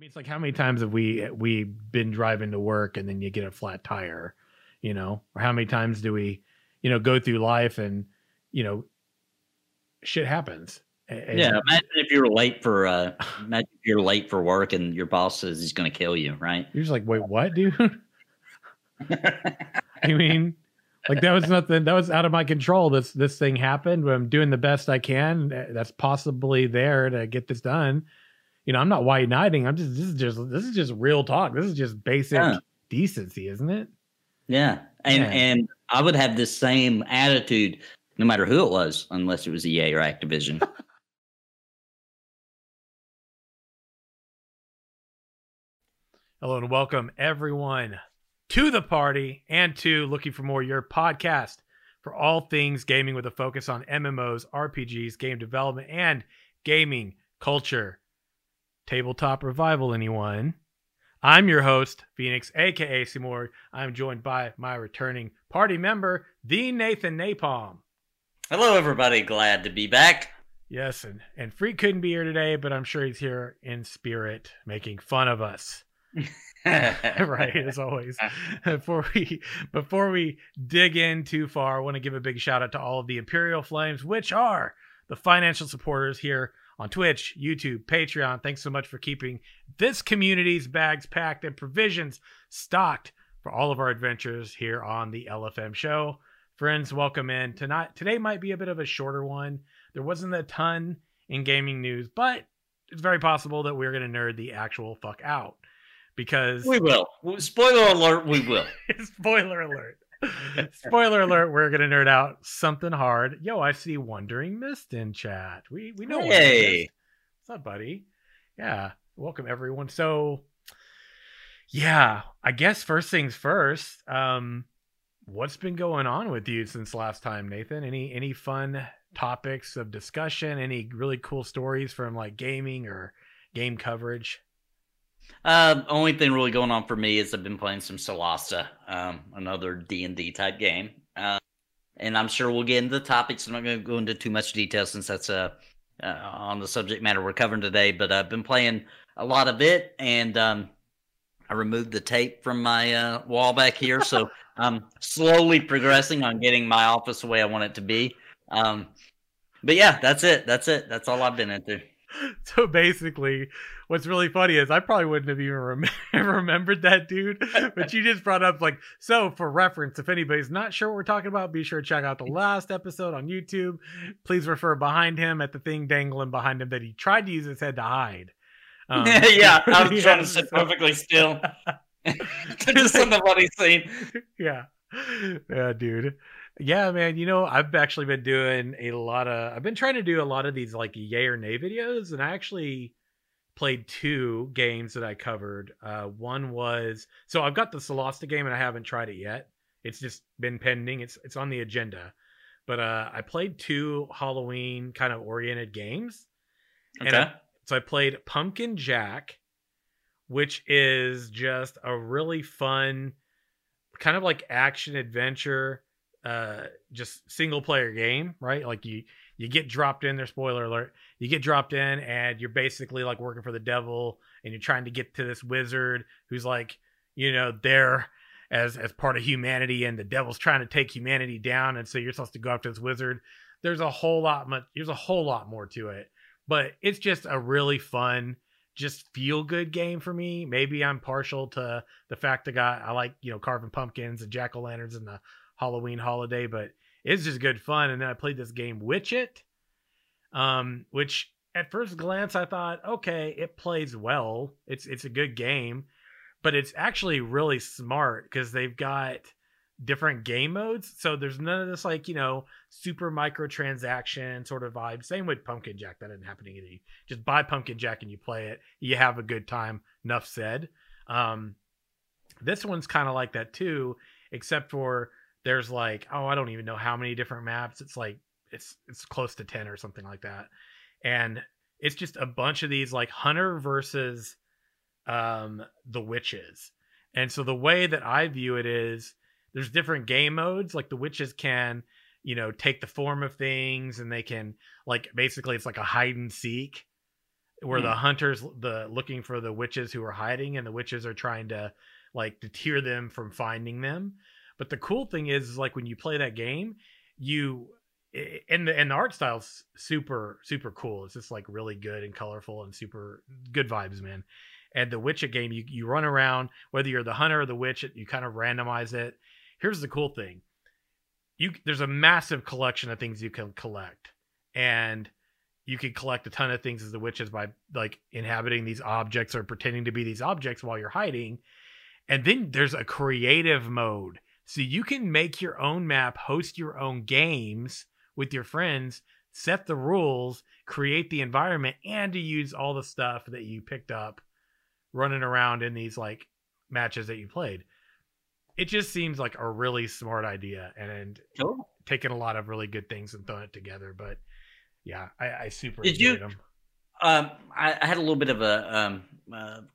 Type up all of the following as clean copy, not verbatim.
mean, it's like, how many times have we been driving to work and then you get a flat tire, you know? Or how many times do we, you know, go through life and, you know, shit happens. Yeah, imagine if you're late for imagine if you're late for work and your boss says he's going to kill you, right? You're just like, wait, what, dude? I mean, like, that was nothing. That was out of my control. This thing happened. I'm doing the best I can. That's possibly there to get this done. You know, I'm not white knighting. I'm just this is just real talk. This is just basic decency, isn't it? Yeah, and I would have this same attitude no matter who it was, unless it was EA or Activision. Hello and welcome everyone to the party and to Looking for More, your podcast for all things gaming with a focus on MMOs, RPGs, game development, and gaming culture. Tabletop revival, anyone? I'm your host, Phoenix, aka Seymour. I'm joined by my returning party member, the Nathan Napalm. Hello, everybody. Glad to be back. Yes, and Freak couldn't be here today, but I'm sure he's here in spirit making fun of us. Right, as always. Before we dig in too far, I want to give a big shout out to all of the Imperial Flames, which are the financial supporters here on Twitch, YouTube, Patreon. Thanks so much for keeping this community's bags packed and provisions stocked for all of our adventures here on the LFM show. Friends, welcome in. Today might be a bit of a shorter one. There wasn't a ton in gaming news, but it's very possible that we're going to nerd the actual fuck out. Because we will. Spoiler alert, we will. Spoiler alert. Spoiler alert, we're gonna nerd out something hard. Yo, I see Wandering Mist in chat. We know. Hey, what's up, buddy? Yeah, welcome everyone. So yeah, I guess first things first. What's been going on with you since last time, Nathan? Any fun topics of discussion? Any really cool stories from like gaming or game coverage? Only thing really going on for me is I've been playing some Solasta, another D&D type game. And I'm sure we'll get into the topics. I'm not going to go into too much detail since that's on the subject matter we're covering today. But I've been playing a lot of it, and I removed the tape from my wall back here. So I'm slowly progressing on getting my office the way I want it to be. But yeah, that's it. That's it. That's all I've been into. So basically, what's really funny is I probably wouldn't have even remembered that, dude. But you just brought up, like, so for reference, if anybody's not sure what we're talking about, be sure to check out the last episode on YouTube. Please refer behind him at the thing dangling behind him that he tried to use his head to hide. Yeah, I was trying to sit perfectly still. Just on the bloody scene. Yeah. Yeah, dude. Yeah, man, you know, I've actually been doing I've been trying to do a lot of these like yay or nay videos, and I actually played two games that I covered. One was, so I've got the Solasta game and I haven't tried it yet. It's just been pending. It's on the agenda. But I played two Halloween kind of oriented games. Okay. And I played Pumpkin Jack, which is just a really fun kind of like action adventure, just single player game, right? Like you get dropped in there, spoiler alert, you get dropped in and you're basically like working for the devil and you're trying to get to this wizard who's like, you know, there as part of humanity, and the devil's trying to take humanity down. And so you're supposed to go after this wizard. There's a whole lot more to it, but it's just a really fun, just feel good game for me. Maybe I'm partial to the fact that I like, you know, carving pumpkins and jack-o'-lanterns and the Halloween holiday, but it's just good fun. And then I played this game, Witch It, which at first glance I thought, okay, it plays well, it's a good game, but it's actually really smart because they've got different game modes. So there's none of this like, you know, super microtransaction sort of vibe. Same with Pumpkin Jack, that didn't happen either. You just buy Pumpkin Jack and you play it, you have a good time, enough said. This one's kind of like that too, except for there's like, oh, I don't even know how many different maps. It's like it's close to 10 or something like that. And it's just a bunch of these like hunter versus the witches. And so the way that I view it is there's different game modes. Like the witches can, you know, take the form of things, and they can like, basically it's like a hide and seek where the hunters looking for the witches who are hiding, and the witches are trying to like deter them from finding them. But the cool thing is like when you play that game, and the art style's super cool. It's just like really good and colorful and super good vibes, man. And the Witch It game, you run around, whether you're the hunter or the witch, you kind of randomize it. Here's the cool thing. There's a massive collection of things you can collect. And you can collect a ton of things as the witches by like inhabiting these objects or pretending to be these objects while you're hiding. And then there's a creative mode. So you can make your own map, host your own games with your friends, set the rules, create the environment, and to use all the stuff that you picked up running around in these like matches that you played. It just seems like a really smart idea, and taking a lot of really good things and throwing it together. But yeah, I super enjoyed them. I had a little bit of a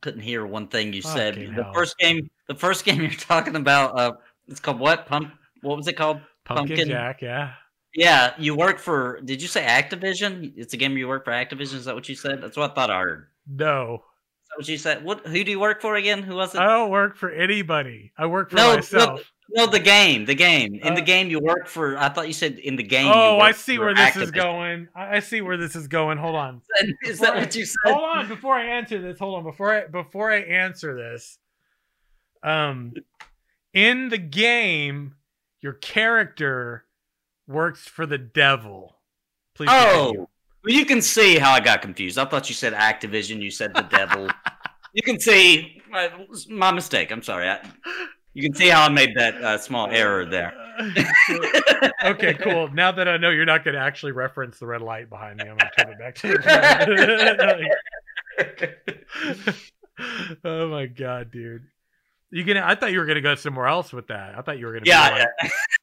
couldn't hear one thing you said. The first game you're talking about, it's called what? What was it called? Pumpkin Jack. Yeah. Yeah, you work for, did you say Activision? It's a game you work for Activision? Is that what you said? That's what I thought I heard. No. Is that what you said? Who do you work for again? Who was it? I don't work for anybody. I work for myself. No, the game. In the game you work for, I thought you said in the game. Oh, I see where this is going. I see where this is going. Hold on. Is that what you said? Hold on, before I answer this. Before I answer this. In the game, your character works for the devil. Please. Oh, well, you can see how I got confused. I thought you said Activision. You said the devil. You can see my mistake. I'm sorry. You can see how I made that small error there. Okay, cool. Now that I know you're not going to actually reference the red light behind me, I'm going to turn it back to the Oh my god, dude. I thought you were gonna go somewhere else with that. I thought you were gonna be like,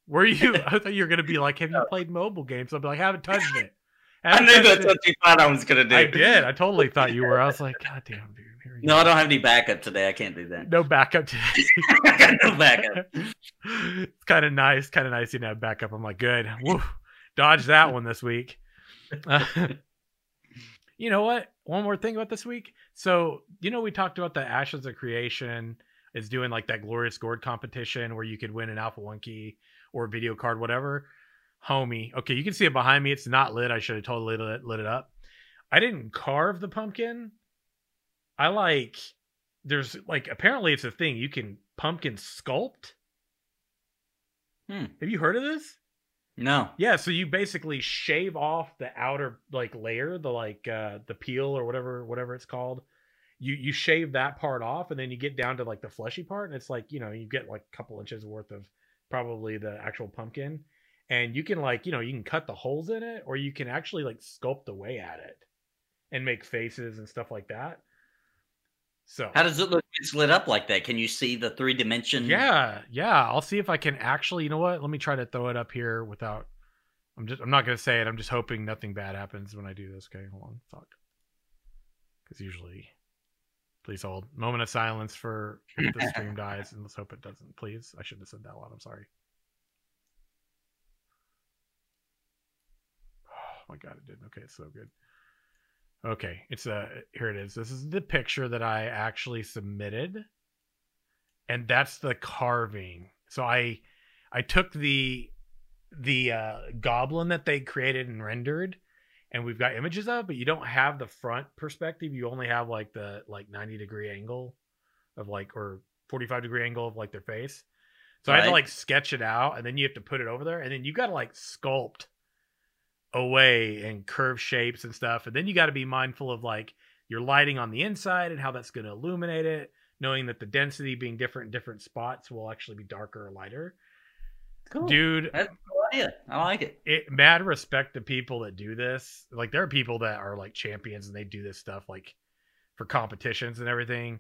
were you? I thought you were gonna be like, have you played mobile games? I'll be like, I haven't touched it. I knew that's what you thought I was gonna do. I did. I totally thought you were. I was like, god damn, dude. Here you go. I don't have any backup today. I can't do that. No backup today. I got no backup. It's kind of nice you didn't have backup. I'm like, good. Woo. Dodge that one this week. You know what? One more thing about this week. So we talked about the Ashes of Creation. Is doing like that glorious gourd competition where you could win an Alpha 1 key or a video card, whatever. Homie. Okay, you can see it behind me. It's not lit. I should have totally lit it up. I didn't carve the pumpkin. There's like, apparently it's a thing. You can pumpkin sculpt. Have you heard of this? No. Yeah, so you basically shave off the outer like layer, the peel or whatever it's called. You shave that part off, and then you get down to like the fleshy part, and it's like, you get like a couple inches worth of probably the actual pumpkin, and you can like, you can cut the holes in it, or you can actually like sculpt away at it and make faces and stuff like that. So how does it look when it's lit up like that? Can you see the 3D? Yeah. I'll see if I can actually, let me try to throw it up here without, I'm not going to say it. I'm just hoping nothing bad happens when I do this. Okay. Hold on. Fuck. Cause usually. Please hold. Moment of silence for if the stream dies, and let's hope it doesn't. Please. I shouldn't have said that loud. I'm sorry. Oh my god, it did. Okay, it's so good. Okay, it's here it is. This is the picture that I actually submitted, and that's the carving. So I took the goblin that they created and rendered. And we've got images of, but you don't have the front perspective. You only have like the 90-degree angle of like, or 45-degree angle of like their face. So right. I had to like sketch it out, and then you have to put it over there, and then you got to like sculpt away and curve shapes and stuff. And then you got to be mindful of like your lighting on the inside and how that's going to illuminate it, knowing that the density being different spots will actually be darker or lighter. Cool. Dude, that's a cool idea. I like it. Mad respect to people that do this. Like, there are people that are like champions, and they do this stuff like for competitions and everything.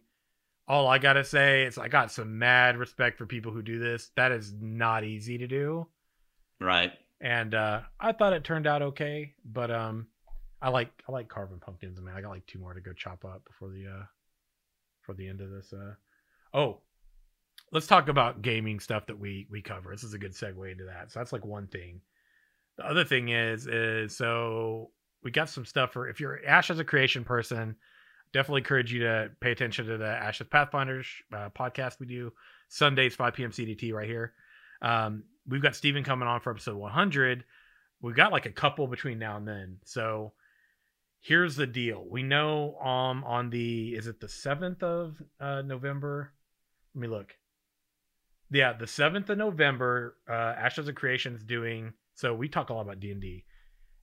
All I gotta say is I got some mad respect for people who do this. That is not easy to do, right? And I thought it turned out okay, but I like carving pumpkins. I mean, I got like 2 more to go chop up before the end of this. Let's talk about gaming stuff that we cover. This is a good segue into that. So that's like one thing. The other thing is so we got some stuff for if you're an Ashes of Creation person. Definitely encourage you to pay attention to the Ashes Pathfinders podcast we do Sundays 5 p.m. CDT right here. We've got Steven coming on for episode 100. We've got like a couple between now and then. So here's the deal. We know on the, is it the 7th of November? Let me look. Yeah, the 7th of November, Ashes of Creation is doing, so we talk a lot about D&D.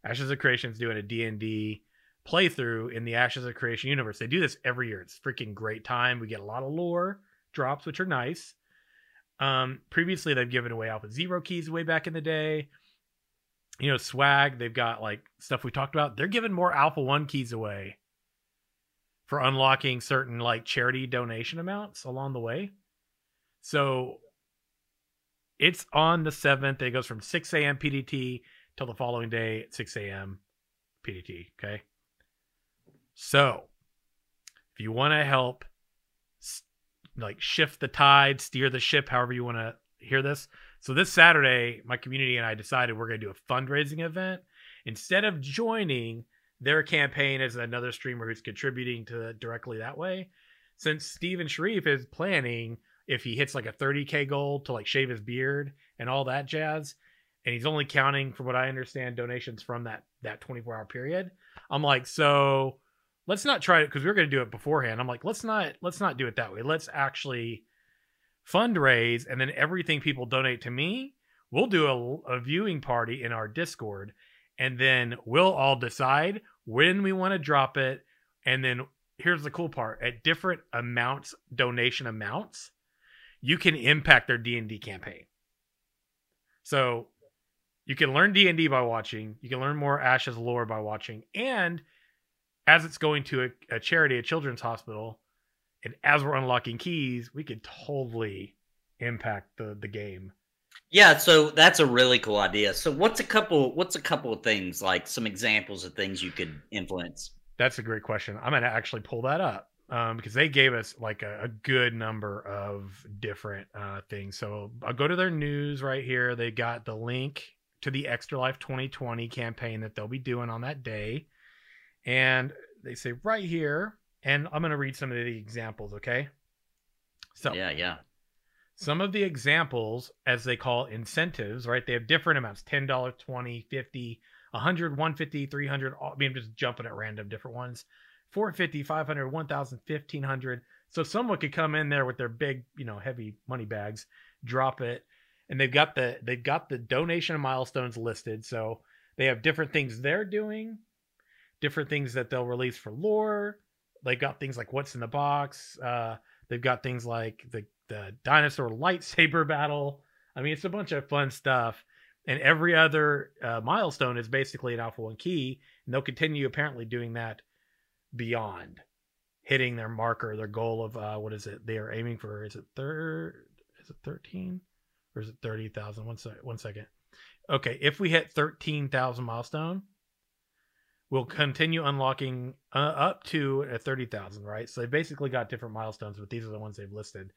Ashes of Creation is doing a D&D playthrough in the Ashes of Creation universe. They do this every year. It's a freaking great time. We get a lot of lore drops, which are nice. Previously, they've given away Alpha Zero keys way back in the day. You know, swag. They've got like stuff we talked about. They're giving more Alpha One keys away for unlocking certain like charity donation amounts along the way. So it's on the 7th. It goes from 6 a.m. PDT till the following day at 6 a.m. PDT. Okay. So if you want to help like shift the tide, steer the ship, however you want to hear this. So this Saturday, my community and I decided we're going to do a fundraising event. Instead of joining their campaign as another streamer who's contributing to directly that way, since Steven Sharif is planning, if he hits like a 30K goal, to like shave his beard and all that jazz, and he's only counting, from what I understand, donations from that 24-hour period. I'm like, so let's not try it because we were going to do it beforehand. I'm like, let's not do it that way. Let's actually fundraise, and then everything people donate to me, we'll do a viewing party in our Discord, and then we'll all decide when we want to drop it. And then here's the cool part: at different amounts, donation amounts, you can impact their D&D campaign. So you can learn D&D by watching. You can learn more Ash's lore by watching. And as it's going to a charity, a children's hospital, and as we're unlocking keys, we could totally impact the game. Yeah, so that's a really cool idea. So what's a couple of things, like some examples of things you could influence? That's a great question. I'm going to actually pull that up because they gave us like a good number of different things. So I'll go to their news right here. They got the link to the Extra Life 2020 campaign that they'll be doing on that day. And they say right here, and I'm going to read some of the examples, okay? So yeah. Some of the examples, as they call incentives, right? They have different amounts, $10, $20, $50, $100, $150, $300. I mean, I'm just jumping at random different ones. $450, $500, $1,000, $1,500. So someone could come in there with their big, you know, heavy money bags, drop it. And they've got the donation milestones listed. So they have different things they're doing, different things that they'll release for lore. They've got things like what's in the box. They've got things like the dinosaur lightsaber battle. I mean, it's a bunch of fun stuff. And every other milestone is basically an Alpha One key. And they'll continue apparently doing that beyond hitting their marker, their goal of what is it? They are aiming for, is it 13 or is it 30,000? One second. Okay. If we hit 13,000 milestone, we'll continue unlocking up to 30,000, right? So they basically got different milestones, but these are the ones they've listed.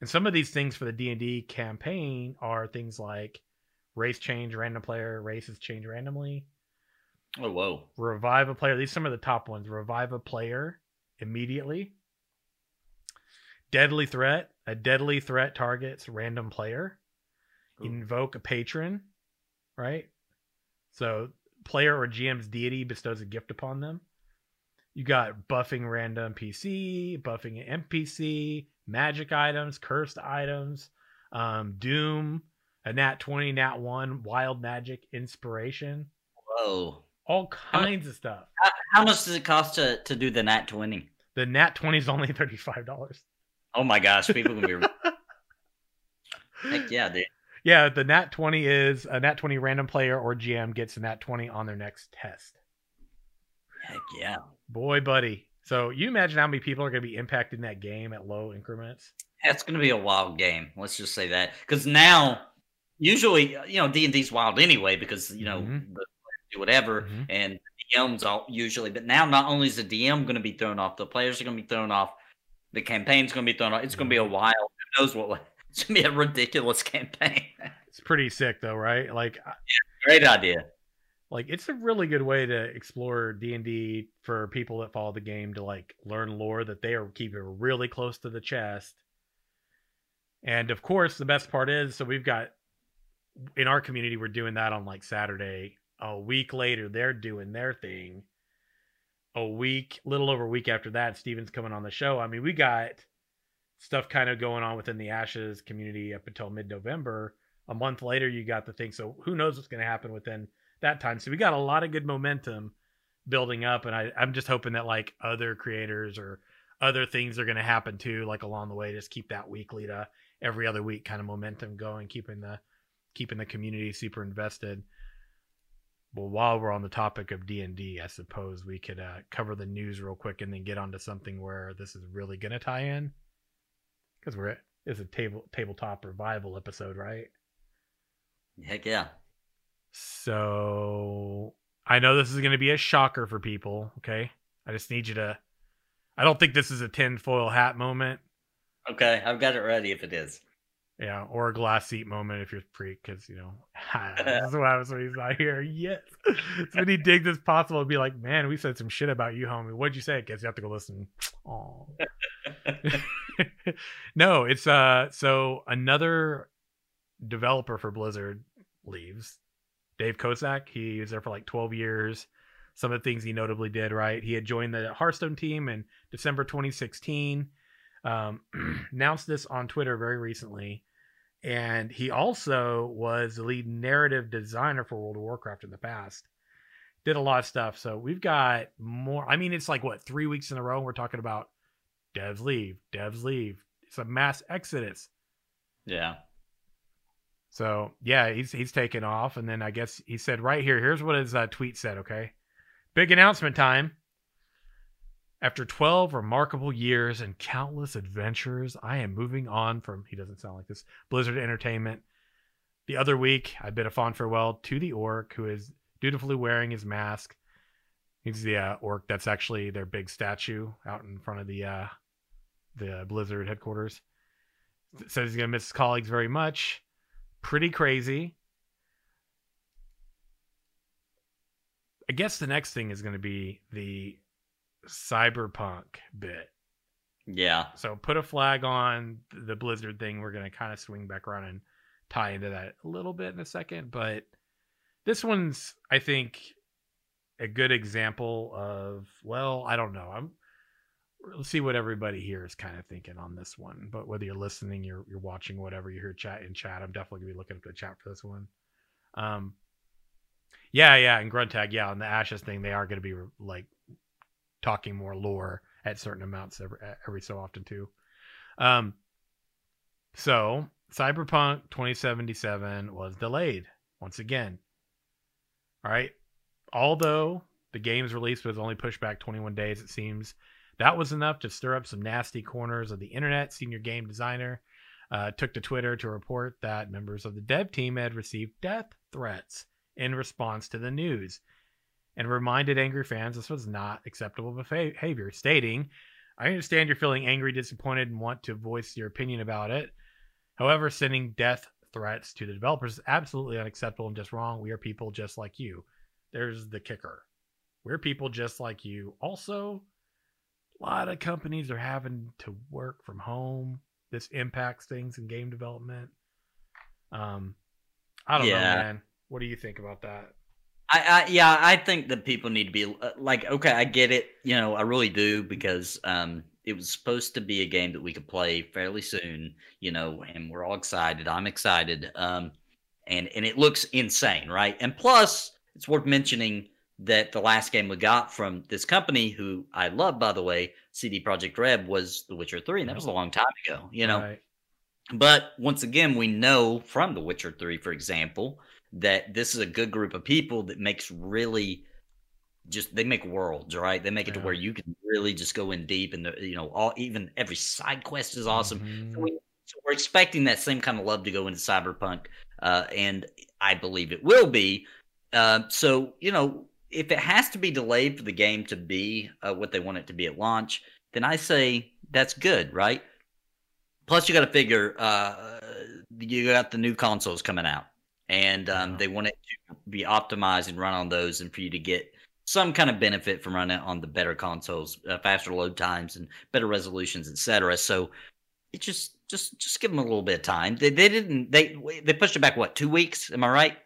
And some of these things for the D&D campaign are things like race change, random player, races change randomly. Oh, whoa. Revive a player. These are some of the top ones. Revive a player immediately. Deadly threat. A deadly threat targets random player. Ooh. Invoke a patron, right? So player or GM's deity bestows a gift upon them. You got buffing random PC, buffing an NPC, magic items, cursed items, doom, a nat 20, nat 1, wild magic, inspiration. Whoa. All kinds of stuff. How much does it cost to do the nat 20? The nat 20 is only $35. Oh my gosh, people can be... Heck yeah, dude. Yeah, the nat 20 is a nat 20 random player or GM gets a nat 20 on their next test. Heck yeah. Boy, buddy. So you imagine how many people are going to be impacting that game at low increments? That's going to be a wild game. Let's just say that. Because now, usually, you know, D&D's wild anyway because, you know, do whatever. Mm-hmm. And the DM's all usually. But now not only is the DM going to be thrown off, the players are going to be thrown off, the campaign's going to be thrown off. It's going to be a wild. Who knows what... It's going to be a ridiculous campaign. It's pretty sick, though, right? Like, yeah, great idea. like it's a really good way to explore D&D for people that follow the game, to like learn lore that they are keeping really close to the chest. And of course the best part is, so we've got in our community, we're doing that on like Saturday. A week later, they're doing their thing. A week, little over a week after that, Steven's coming on the show. I mean, we got stuff kind of going on within the Ashes community up until mid-November. A month later, you got the thing. So who knows what's going to happen within that time. So we got a lot of good momentum building up. And I'm just hoping that like other creators or other things are going to happen too, like along the way, just keep that weekly to every other week kind of momentum going, keeping the community super invested. Well, while we're on the topic of D&D, I suppose we could cover the news real quick and then get onto something where this is really going to tie in. Because it's a tabletop revival episode, right? Heck yeah. So I know this is going to be a shocker for people, okay? I just need you to... I don't think this is a tinfoil hat moment. Okay, I've got it ready if it is. Yeah, or a glass seat moment if you're free, because, you know, this is what happens when he's not here. Yes. So when he digs as possible, it'd be like, man, we said some shit about you, homie. What'd you say? I guess you have to go listen. Aw. No, it's so another developer for Blizzard leaves. Dave Kosak, he was there for like 12 years. Some of the things he notably did, right? He had joined the Hearthstone team in December 2016. Announced this on Twitter very recently. And he also was the lead narrative designer for World of Warcraft in the past. Did a lot of stuff. So we've got more. I mean, it's like, what, 3 weeks in a row? We're talking about devs leave. It's a mass exodus. Yeah. So, yeah, he's taken off. And then I guess he said right here, here's what his tweet said, okay? Big announcement time. After 12 remarkable years and countless adventures, I am moving on from, he doesn't sound like this, Blizzard Entertainment. The other week, I bid a fond farewell to the orc who is dutifully wearing his mask. He's the orc that's actually their big statue out in front of the Blizzard headquarters. Says he's going to miss his colleagues very much. Pretty crazy. I guess the next thing is going to be the Cyberpunk bit. Yeah. So put a flag on the Blizzard thing. We're going to kind of swing back around and tie into that a little bit in a second. But this one's, I think, a good example of, well, I don't know. Let's see what everybody here is kind of thinking on this one. But whether you're listening, you're watching, whatever, you hear chat in chat, I'm definitely going to be looking up the chat for this one. Yeah, and Gruntag, yeah, on the Ashes thing, they are going to be like talking more lore at certain amounts every so often too. So Cyberpunk 2077 was delayed once again. All right. Although the game's release was only pushed back 21 days, it seems that was enough to stir up some nasty corners of the internet. Senior game designer took to Twitter to report that members of the dev team had received death threats in response to the news, and reminded angry fans this was not acceptable behavior, stating, I understand you're feeling angry, disappointed, and want to voice your opinion about it. However, sending death threats to the developers is absolutely unacceptable and just wrong. We are people just like you. There's the kicker. We're people just like you. Also, a lot of companies are having to work from home. This impacts things in game development. I don't know, man. What do you think about that? I think that people need to be like, okay, I get it. You know, I really do, because it was supposed to be a game that we could play fairly soon, you know, and we're all excited. I'm excited. And it looks insane, right? And plus, it's worth mentioning that the last game we got from this company, who I love, by the way, CD Projekt Red, was The Witcher 3, and that was a long time ago, you know. Right. But once again, we know from The Witcher 3, for example, that this is a good group of people that makes really just, they make worlds, right? They make it to where you can really just go in deep, and you know, all, even every side quest is awesome. Mm-hmm. So we're expecting that same kind of love to go into Cyberpunk, and I believe it will be. So, you know, if it has to be delayed for the game to be what they want it to be at launch, then I say that's good, right? Plus, you got to figure you got the new consoles coming out. and they want it to be optimized and run on those, and for you to get some kind of benefit from running it on the better consoles, faster load times and better resolutions, etc. So it just give them a little bit of time. They pushed it back, what, 2 weeks? Am I right?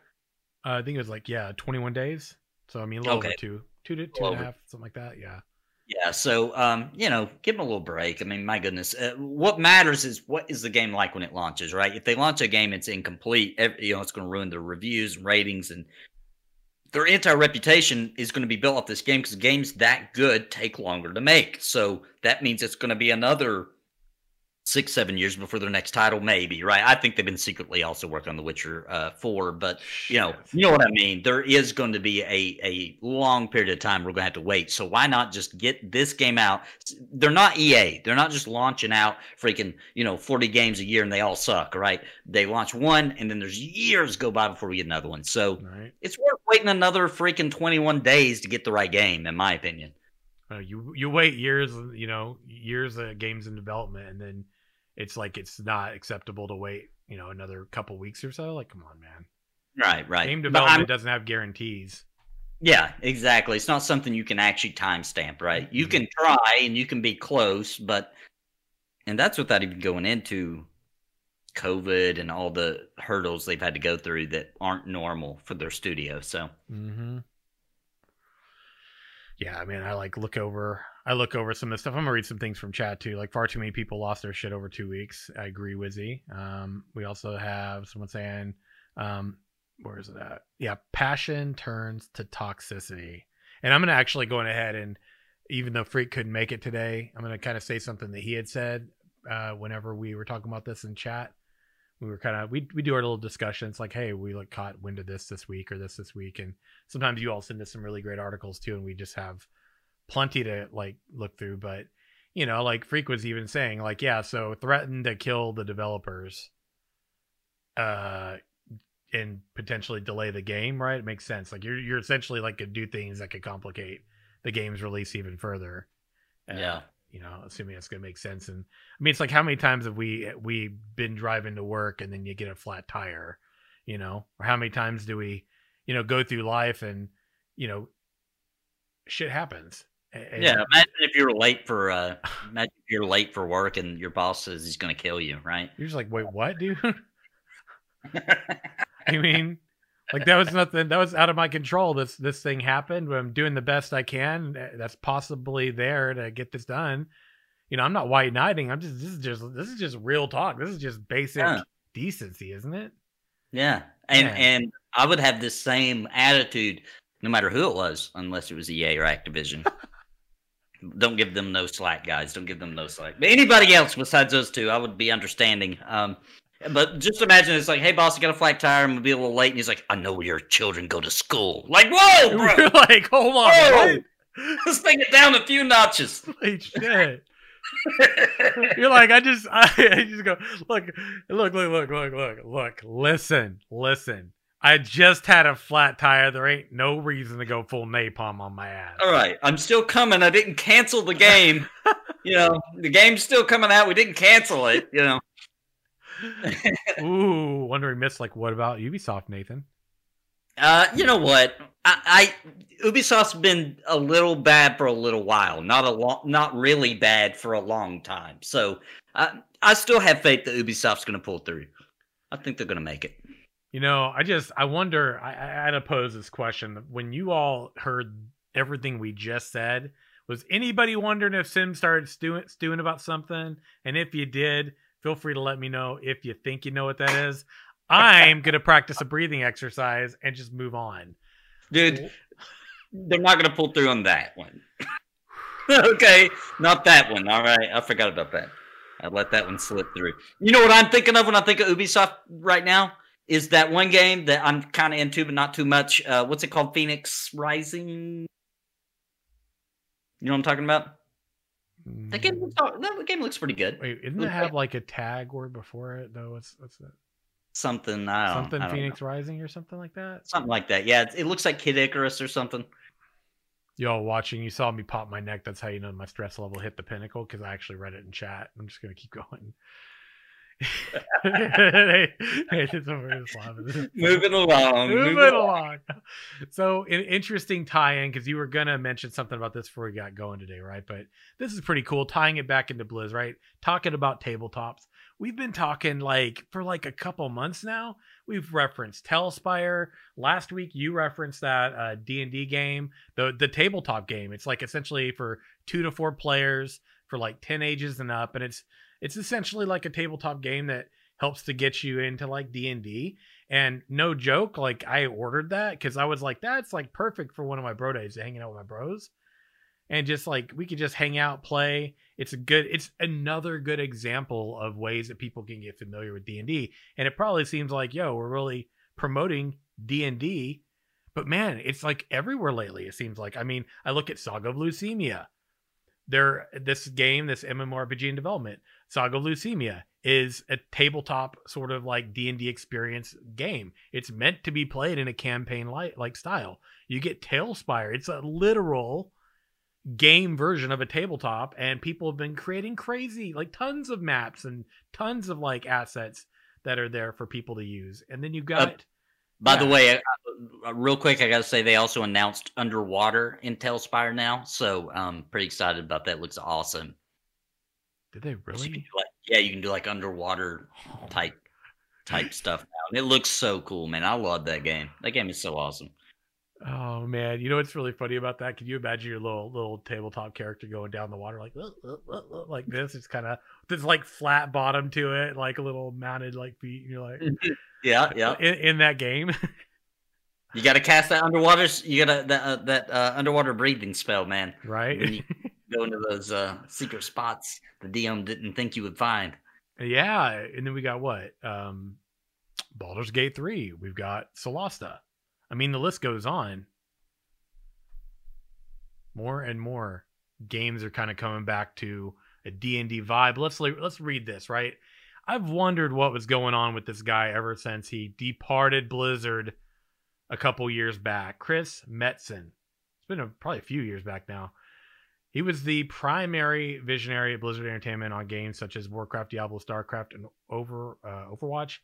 I think it was like, yeah, 21 days. So I mean, a little over two and a half, something like that. Yeah. Yeah. So, you know, give them a little break. I mean, my goodness, what matters is what is the game like when it launches, right? If they launch a game, it's incomplete, you know, it's going to ruin their reviews and ratings, and their entire reputation is going to be built off this game, because games that good take longer to make. So that means it's going to be another 6-7 years before their next title, maybe, right? I think they've been secretly also working on The Witcher 4, but you know what I mean. There is going to be a long period of time we're going to have to wait. So why not just get this game out? They're not EA. They're not just launching out freaking 40 games a year and they all suck, right? They launch one and then there's years go by before we get another one. So It's worth waiting another freaking 21 days to get the right game, in my opinion. You wait years, years of games in development, and then it's like it's not acceptable to wait, another couple weeks or so. Like, come on, man. Right. Game development doesn't have guarantees. Yeah, exactly. It's not something you can actually timestamp, right? You can try and you can be close, and that's without even going into COVID and all the hurdles they've had to go through that aren't normal for their studio. So. Mm-hmm. Yeah, I mean, I look over some of the stuff. I'm going to read some things from chat, too. Like, far too many people lost their shit over 2 weeks. I agree, Wizzy. We also have someone saying, where is it at? Yeah, passion turns to toxicity. And I'm going to actually go ahead and, even though Freak couldn't make it today, I'm going to kind of say something that he had said whenever we were talking about this in chat. We were kind of, we do our little discussions like, hey, we caught wind of this week or this week. And sometimes you all send us some really great articles too. And we just have plenty to look through, but like Freak was even saying so threatened to kill the developers and potentially delay the game. Right. It makes sense. Like you're essentially could do things that could complicate the game's release even further. Yeah. Assuming it's going to make sense. And I mean, it's like, how many times have we been driving to work and then you get a flat tire, or how many times do we, go through life and, shit happens. And, yeah. Imagine if you're late for work and your boss says he's going to kill you. Right. You're just like, wait, what, dude? I mean, that was nothing. That was out of my control. This thing happened. I'm doing the best I can. That's possibly there to get this done. I'm not white knighting. I'm just. This is just real talk. This is just basic decency, isn't it? Yeah. And I would have this same attitude no matter who it was, unless it was EA or Activision. Don't give them no slack, guys. Don't give them no slack. But anybody else besides those two, I would be understanding. But just imagine it's like, hey, boss, I got a flat tire. I'm going to be a little late. And he's like, I know your children go to school. Like, whoa, bro. You're like, hold on. Whoa. Let's take it down a few notches. Like, shit. You're like, I just go, look, listen. I just had a flat tire. There ain't no reason to go full napalm on my ass. All right. I'm still coming. I didn't cancel the game. The game's still coming out. We didn't cancel it, Ooh, wondering miss. Like, what about Ubisoft, Nathan? You know what? I Ubisoft's been a little bad for a little while, not really bad for a long time. So I still have faith that Ubisoft's going to pull through. I think they're going to make it. I wonder. I had to pose this question when you all heard everything we just said. Was anybody wondering if Sim started stewing about something? And if you did, feel free to let me know if you think you know what that is. I'm going to practice a breathing exercise and just move on. Dude, they're not going to pull through on that one. Okay, not that one. All right, I forgot about that. I let that one slip through. You know what I'm thinking of when I think of Ubisoft right now? Is that one game that I'm kind of into, but not too much. What's it called? Phoenix Rising? You know what I'm talking about? That game looks pretty good. Wait, didn't it have a tag word before it though? What's it? Something I don't Phoenix know. Rising or something like that. Something like that. Yeah, it looks like Kid Icarus or something. Y'all watching? You saw me pop my neck. That's how you know my stress level hit the pinnacle because I actually read it in chat. I'm just gonna keep going. Moving along. So an interesting tie-in, because you were gonna mention something about this before we got going today, right? But this is pretty cool, tying it back into Blizz, right? Talking about tabletops. We've been talking for a couple months now. We've referenced Talespire. Last week you referenced that D&D game, the tabletop game. It's essentially for 2 to 4 players, for 10 ages and up, and it's essentially a tabletop game that helps to get you into D&D. And no joke, I ordered that because I was that's perfect for one of my bro days, hanging out with my bros. And just we could just hang out, play. It's another good example of ways that people can get familiar with D&D. And it probably seems we're really promoting D&D, but man, it's everywhere lately. It seems like, I mean, I look at Saga of Lucimia. This game, this MMORPG in development, Saga of Lucimia, is a tabletop sort of D&D experience game. It's meant to be played in a campaign like style. You get Talespire. It's a literal game version of a tabletop, and people have been creating crazy, tons of maps and tons of assets that are there for people to use. And then you've got... By the way, real quick, I got to say they also announced Underwater in Talespire now, so I'm pretty excited about that. Looks awesome. Did they really? So you can do you can do underwater type stuff now, and it looks so cool, man. I love that game. That game is so awesome. Oh man, you know what's really funny about that? Can you imagine your little tabletop character going down the water like this? It's kind of this flat bottom to it, a little mounted feet. You're like. Yeah. In that game, you got to cast that underwater. You got that underwater breathing spell, man. Right. When you go into those secret spots the DM didn't think you would find. Yeah, and then we got what? Baldur's Gate 3. We've got Solasta. I mean, the list goes on. More and more games are kind of coming back to a D&D vibe. Let's read this, right? I've wondered what was going on with this guy ever since he departed Blizzard a couple years back. Chris Metzen. It's been probably a few years back now. He was the primary visionary at Blizzard Entertainment on games such as Warcraft, Diablo, StarCraft, and Overwatch.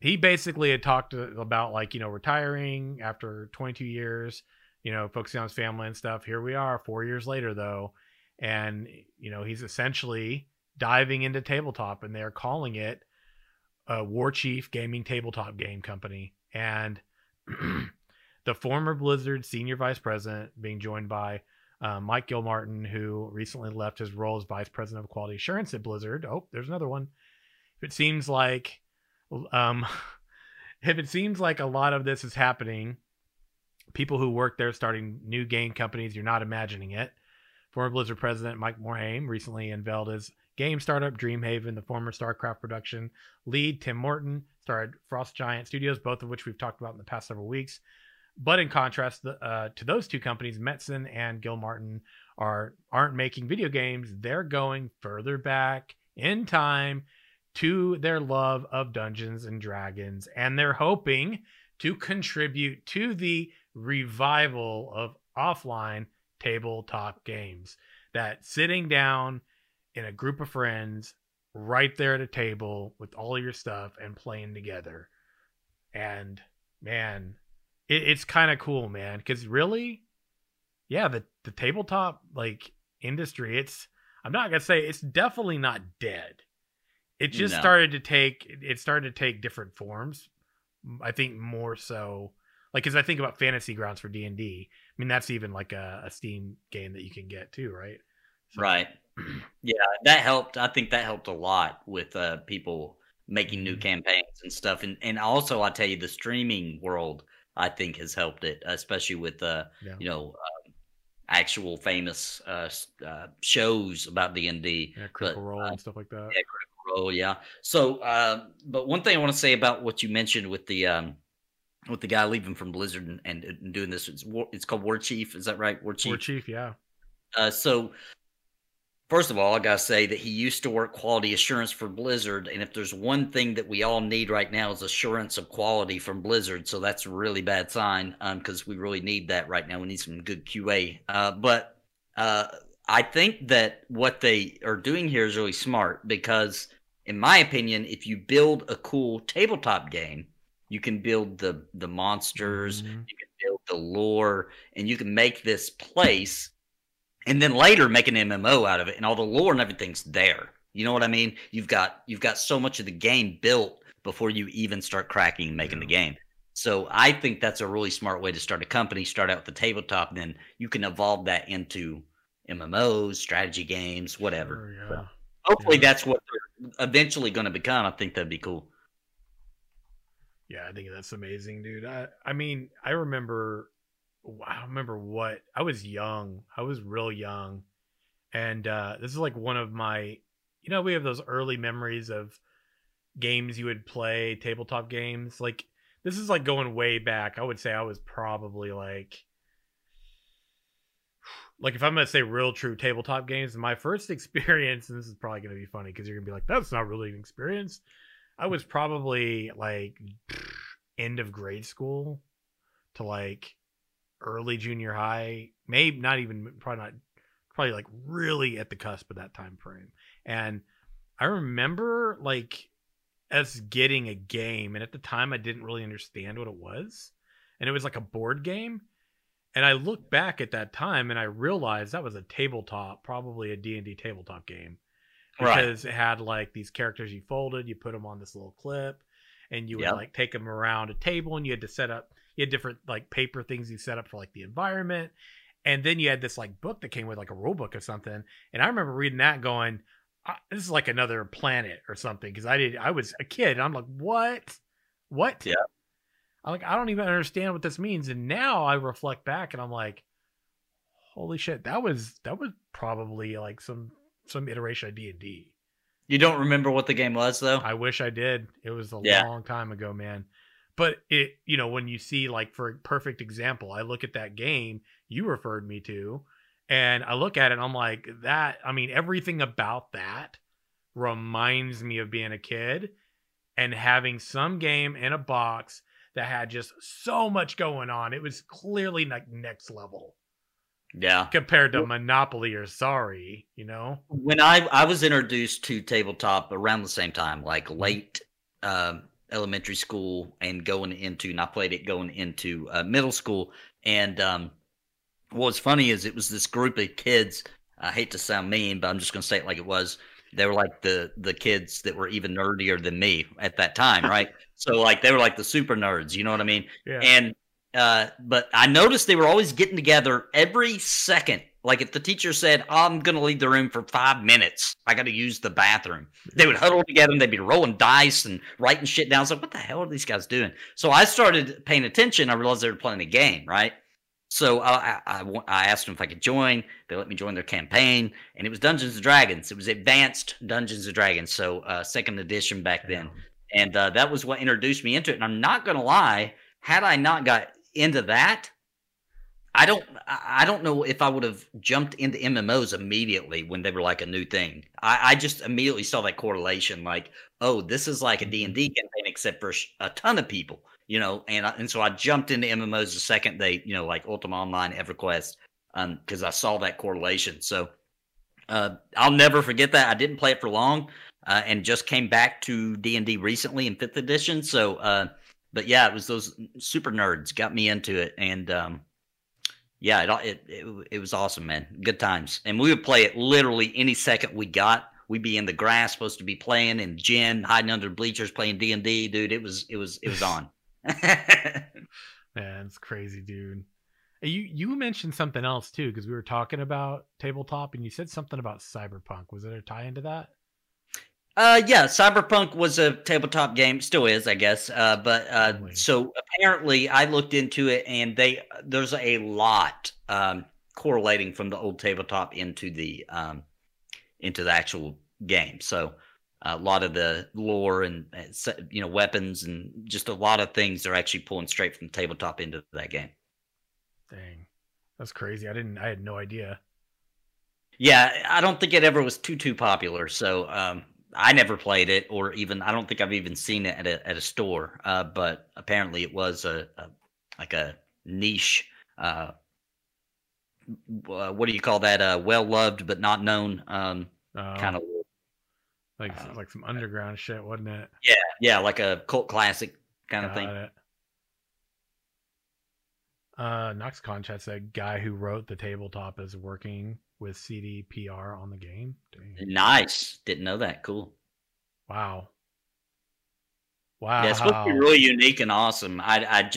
He basically had talked about retiring after 22 years, focusing on his family and stuff. Here we are 4 years later though. And he's essentially diving into tabletop, and they're calling it a Warchief Gaming tabletop game company. And the former Blizzard senior vice president being joined by Mike Gilmartin, who recently left his role as vice president of quality assurance at Blizzard. Oh, there's another one. If it seems like a lot of this is happening, people who work there starting new game companies, you're not imagining it. Former Blizzard president Mike Morhaime recently unveiled his game startup Dreamhaven. The former StarCraft production lead Tim Morton started Frost Giant Studios, both of which we've talked about in the past several weeks. But in contrast to those two companies, Metzen and Gilmartin aren't making video games. They're going further back in time to their love of Dungeons and Dragons, and they're hoping to contribute to the revival of offline tabletop games. That sitting down in a group of friends right there at a table with all your stuff and playing together. And man, it's kind of cool, man. Cause really, yeah, the tabletop industry, I'm not gonna say it's definitely not dead. It just started to take different forms. I think more so cause I think about Fantasy Grounds for D&D. I mean, that's even a Steam game that you can get too. Right. So, right. Yeah, that helped. I think that helped a lot with people making new campaigns and stuff. And also, I tell you, the streaming world, I think, has helped it, especially with, actual famous shows about D&D. Yeah, Critical Role and stuff like that. Yeah, Critical Role, yeah. So, but one thing I want to say about what you mentioned with the guy leaving from Blizzard and doing this, it's called Warchief. Is that right? Warchief, yeah. So... First of all, I gotta say that he used to work quality assurance for Blizzard, and if there's one thing that we all need right now is assurance of quality from Blizzard, so that's a really bad sign because we really need that right now. We need some good QA. But I think that what they are doing here is really smart because in my opinion, if you build a cool tabletop game, you can build the monsters, mm-hmm. you can build the lore, and you can make this place and then later make an MMO out of it, and all the lore and everything's there. You know what I mean? You've got so much of the game built before you even start cracking and making yeah. the game. So I think that's a really smart way to start a company. Start out with the tabletop, and then you can evolve that into MMOs, strategy games, whatever. Sure, yeah. Hopefully yeah. that's what they're eventually going to become. I think that'd be cool. Yeah, I think that's amazing, dude. I mean, I remember what I was young. I was real young, and this is like one of my. You know, we have those early memories of games you would play, tabletop games. Like this is like going way back. I would say I was probably like if I'm gonna say real true tabletop games, my first experience, and this is probably gonna be funny because you're gonna be like, that's not really an experience. I was probably like end of grade school to like early junior high, maybe not even, probably like really at the cusp of that time frame. And I remember like us getting a game, and at the time I didn't really understand what it was, and it was like a board game. And I look back at that time and I realized that was a tabletop, probably a D&D tabletop game, because right. it had like these characters you folded, you put them on this little clip, and you would yep. like take them around a table, and you had to set up, you had different like paper things you set up for like the environment. And then you had this like book that came with like a rule book or something. And I remember reading that going, this is like another planet or something. Cause I was a kid and I'm like, what? Yeah. I'm like, I don't even understand what this means. And now I reflect back and I'm like, holy shit. That was probably like some iteration of D&D. You don't remember what the game was though? I wish I did. It was a yeah. long time ago, man. But it, you know, when you see like for a perfect example, I look at that game you referred me to, and I look at it and I'm like that. I mean, everything about that reminds me of being a kid and having some game in a box that had just so much going on. It was clearly like next level. Yeah. Compared to Monopoly or Sorry, you know, when I was introduced to tabletop around the same time, like late, elementary school and going into, and I played it going into middle school. And what was funny is it was this group of kids. I hate to sound mean, but I'm just going to say it like it was. They were like the kids that were even nerdier than me at that time, right? So like they were like the super nerds, you know what I mean? Yeah. And but I noticed they were always getting together every second. Like if the teacher said, I'm going to leave the room for 5 minutes, I got to use the bathroom, they would huddle together and they'd be rolling dice and writing shit down. I was like, what the hell are these guys doing? So I started paying attention. I realized they were playing a game, right? So I asked them if I could join. They let me join their campaign, and it was Dungeons & Dragons. It was advanced Dungeons & Dragons, so second edition back then. And that was what introduced me into it. And I'm not going to lie, had I not got into that, I don't know if I would have jumped into MMOs immediately when they were like a new thing. I just immediately saw that correlation, like, oh, this is like a D&D campaign except for a ton of people, you know. And so I jumped into MMOs the second they, you know, like Ultima Online, EverQuest, because I saw that correlation. So I'll never forget that. I didn't play it for long, and just came back to D&D recently in 5th edition. So, but yeah, it was those super nerds got me into it, and yeah, it was awesome, man. Good times. And we would play it literally any second we got. We'd be in the grass, supposed to be playing, and gym, hiding under the bleachers, playing D&D, dude. It was on. Man, it's crazy, dude. You mentioned something else too, because we were talking about tabletop, and you said something about Cyberpunk. Was there a tie into that? Yeah, Cyberpunk was a tabletop game, still is, I guess. So apparently I looked into it, and there's a lot correlating from the old tabletop into the actual game. So a lot of the lore and, you know, weapons and just a lot of things are actually pulling straight from the tabletop into that game. Dang, that's crazy. I had no idea. Yeah, I don't think it ever was too popular. So, I never played it, or even I don't think I've even seen it at a store. But apparently, it was a niche. What do you call that? Well loved but not known kind of Like some underground shit, wasn't it? Yeah, yeah, like a cult classic kind of thing. Got it. Noxcon chat said guy who wrote the tabletop is working with CDPR on the game. Dang. Nice. Didn't know that. Cool. Wow. Wow. Yeah, it's supposed to be really unique and awesome. I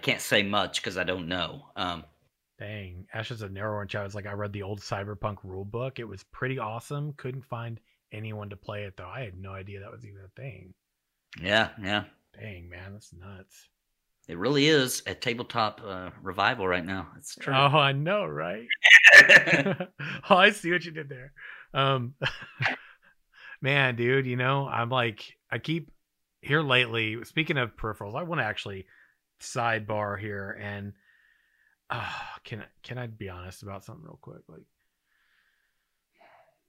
can't say much because I don't know. Dang. Ashes of Narrow and chat was like, I read the old Cyberpunk rule book. It was pretty awesome. Couldn't find anyone to play it though. I had no idea that was even a thing. Yeah, yeah. Dang, man, that's nuts. It really is a tabletop revival right now. It's true. Oh, I know, right? Oh, I see what you did there. Man, dude, you know, I'm like, I keep here lately. Speaking of peripherals, I want to actually sidebar here and can I be honest about something real quick? Like,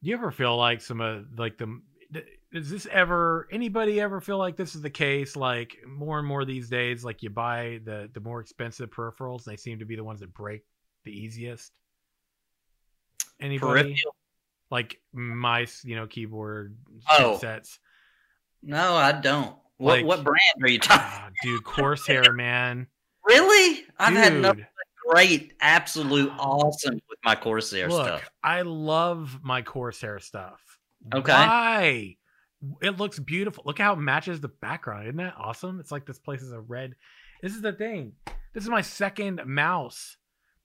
do you ever feel like some of like the? Does this ever anybody ever feel like this is the case? Like more and more these days, like you buy the more expensive peripherals, they seem to be the ones that break the easiest. Anybody peripheral? Like mice, you know, keyboard sets. No, I don't. What brand are you talking? Dude, Corsair, man. Really? I've had nothing great, absolute, awesome with my Corsair stuff. I love my Corsair stuff. Okay. Why? It looks beautiful. Look how it matches the background. Isn't that awesome? It's like this place is a red. This is the thing. This is my second mouse.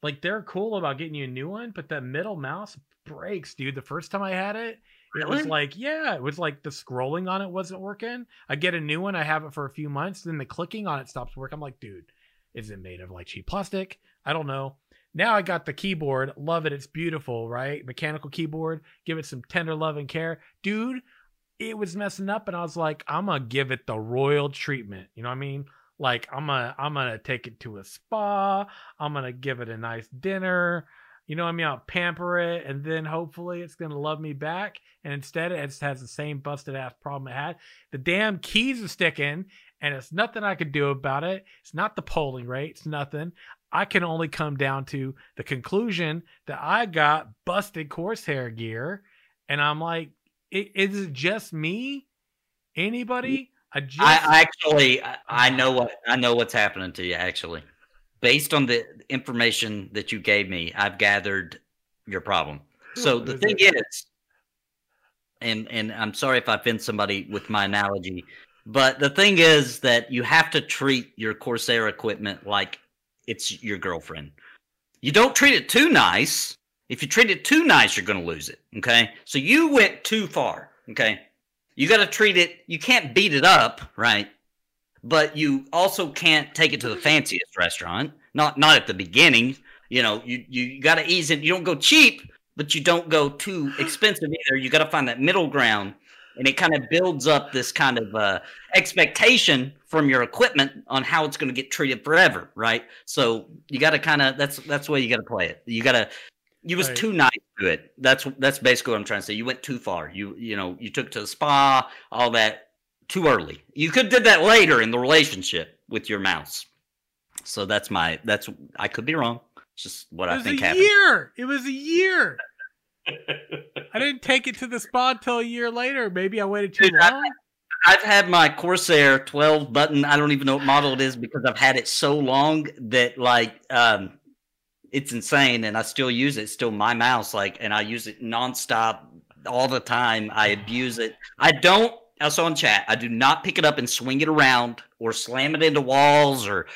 Like, they're cool about getting you a new one, but that middle mouse breaks, dude. The first time I had it, really? It was like, yeah, it was like the scrolling on it wasn't working. I get a new one. I have it for a few months. Then the clicking on it stops working. I'm like, dude, is it made of like cheap plastic? I don't know. Now I got the keyboard. Love it. It's beautiful, right? Mechanical keyboard. Give it some tender love and care. Dude, it was messing up, and I was like, I'm going to give it the royal treatment. You know what I mean? Like, I'm gonna take it to a spa. I'm going to give it a nice dinner. You know what I mean? I'll pamper it, and then hopefully it's going to love me back. And instead, it just has the same busted-ass problem it had. The damn keys are sticking, and it's nothing I could do about it. It's not the polling rate. It's nothing. I can only come down to the conclusion that I got busted Corsair gear. And I'm like, is it just me? Anybody? I know what's happening to you, actually. Based on the information that you gave me, I've gathered your problem. So the thing is, and I'm sorry if I offend somebody with my analogy, but the thing is that you have to treat your Corsair equipment like it's your girlfriend. You don't treat it too nice. If you treat it too nice, you're going to lose it. Okay. So you went too far. Okay. You got to treat it. You can't beat it up. Right. But you also can't take it to the fanciest restaurant. Not at the beginning. You know, you got to ease it. You don't go cheap, but you don't go too expensive either. You got to find that middle ground. And it kind of builds up this kind of expectation from your equipment on how it's going to get treated forever, right? So you got to kind of that's the way you got to play it. You got to you was right. Too nice to it. That's basically what I'm trying to say. You went too far. You know, you took to the spa, all that too early. You could have did that later in the relationship with your mouse. So that's I could be wrong. It's just what I think happened. It was a year. I didn't take it to the spa until a year later. Maybe I waited too long. I've had my Corsair 12 button. I don't even know what model it is because I've had it so long that like it's insane, and I still use it. It's still my mouse, like, and I use it nonstop all the time. I abuse it. I saw in chat, I do not pick it up and swing it around or slam it into walls, or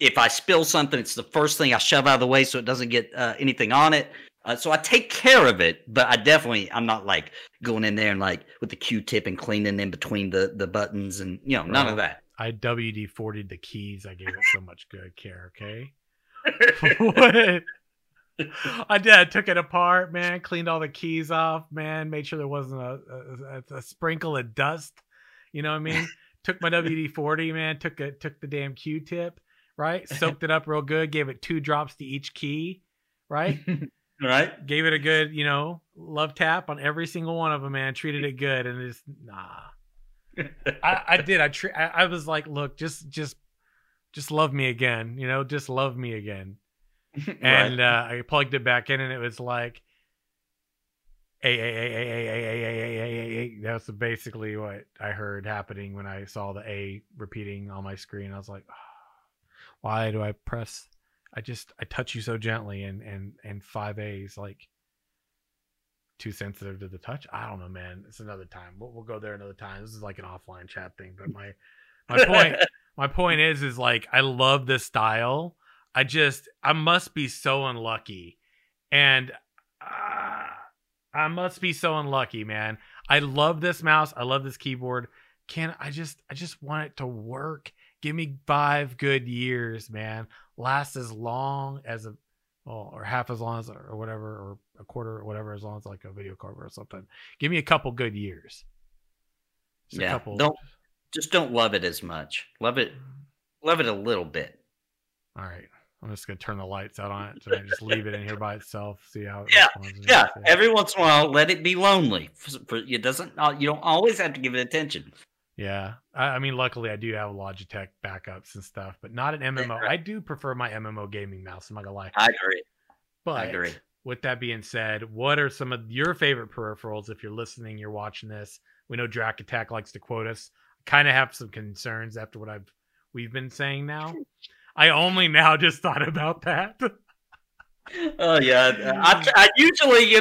if I spill something, it's the first thing I shove out of the way so it doesn't get anything on it. So I take care of it, but I'm not like going in there and like with the Q-tip and cleaning in between the buttons and, you know, none of that. I WD-40'd the keys. I gave it so much good care, okay? What? I did. I took it apart, man, cleaned all the keys off, man, made sure there wasn't a sprinkle of dust. You know what I mean? Took my WD-40, man, took the damn Q-tip, right? Soaked it up real good, gave it 2 drops to each key, right? Right, gave it a good, you know, love tap on every single one of them, man. Treated it good, and it's I was like, look, just love me again, you know, just love me again. Right. And I plugged it back in, and it was like, A. That's basically what I heard happening when I saw the A repeating on my screen. I was like, why do I press? I touch you so gently, and 5 A's like too sensitive to the touch. I don't know, man. It's another time. We'll go there another time. This is like an offline chat thing, but my point is like, I love this style. I must be so unlucky, and I must be so unlucky, man. I love this mouse. I love this keyboard. I just want it to work. Give me 5 good years, man. Last as long as or half as long as, or whatever, or a quarter, or whatever, as long as like a video card or something. Give me a couple good years. Just yeah. Don't love it as much. Love it a little bit. All right. I'm just going to turn the lights out on it. So I just leave it in here by itself. See how it responds. Yeah. Every once in a while, let it be lonely. You don't always have to give it attention. Yeah. I mean, luckily I do have Logitech backups and stuff, but not an MMO. I do prefer my MMO gaming mouse. I'm not going to lie. I agree. But with that being said, what are some of your favorite peripherals? If you're listening, you're watching this, we know Drac Attack likes to quote us. I kind of have some concerns after what we've been saying now. I only now just thought about that. Oh, yeah. I usually,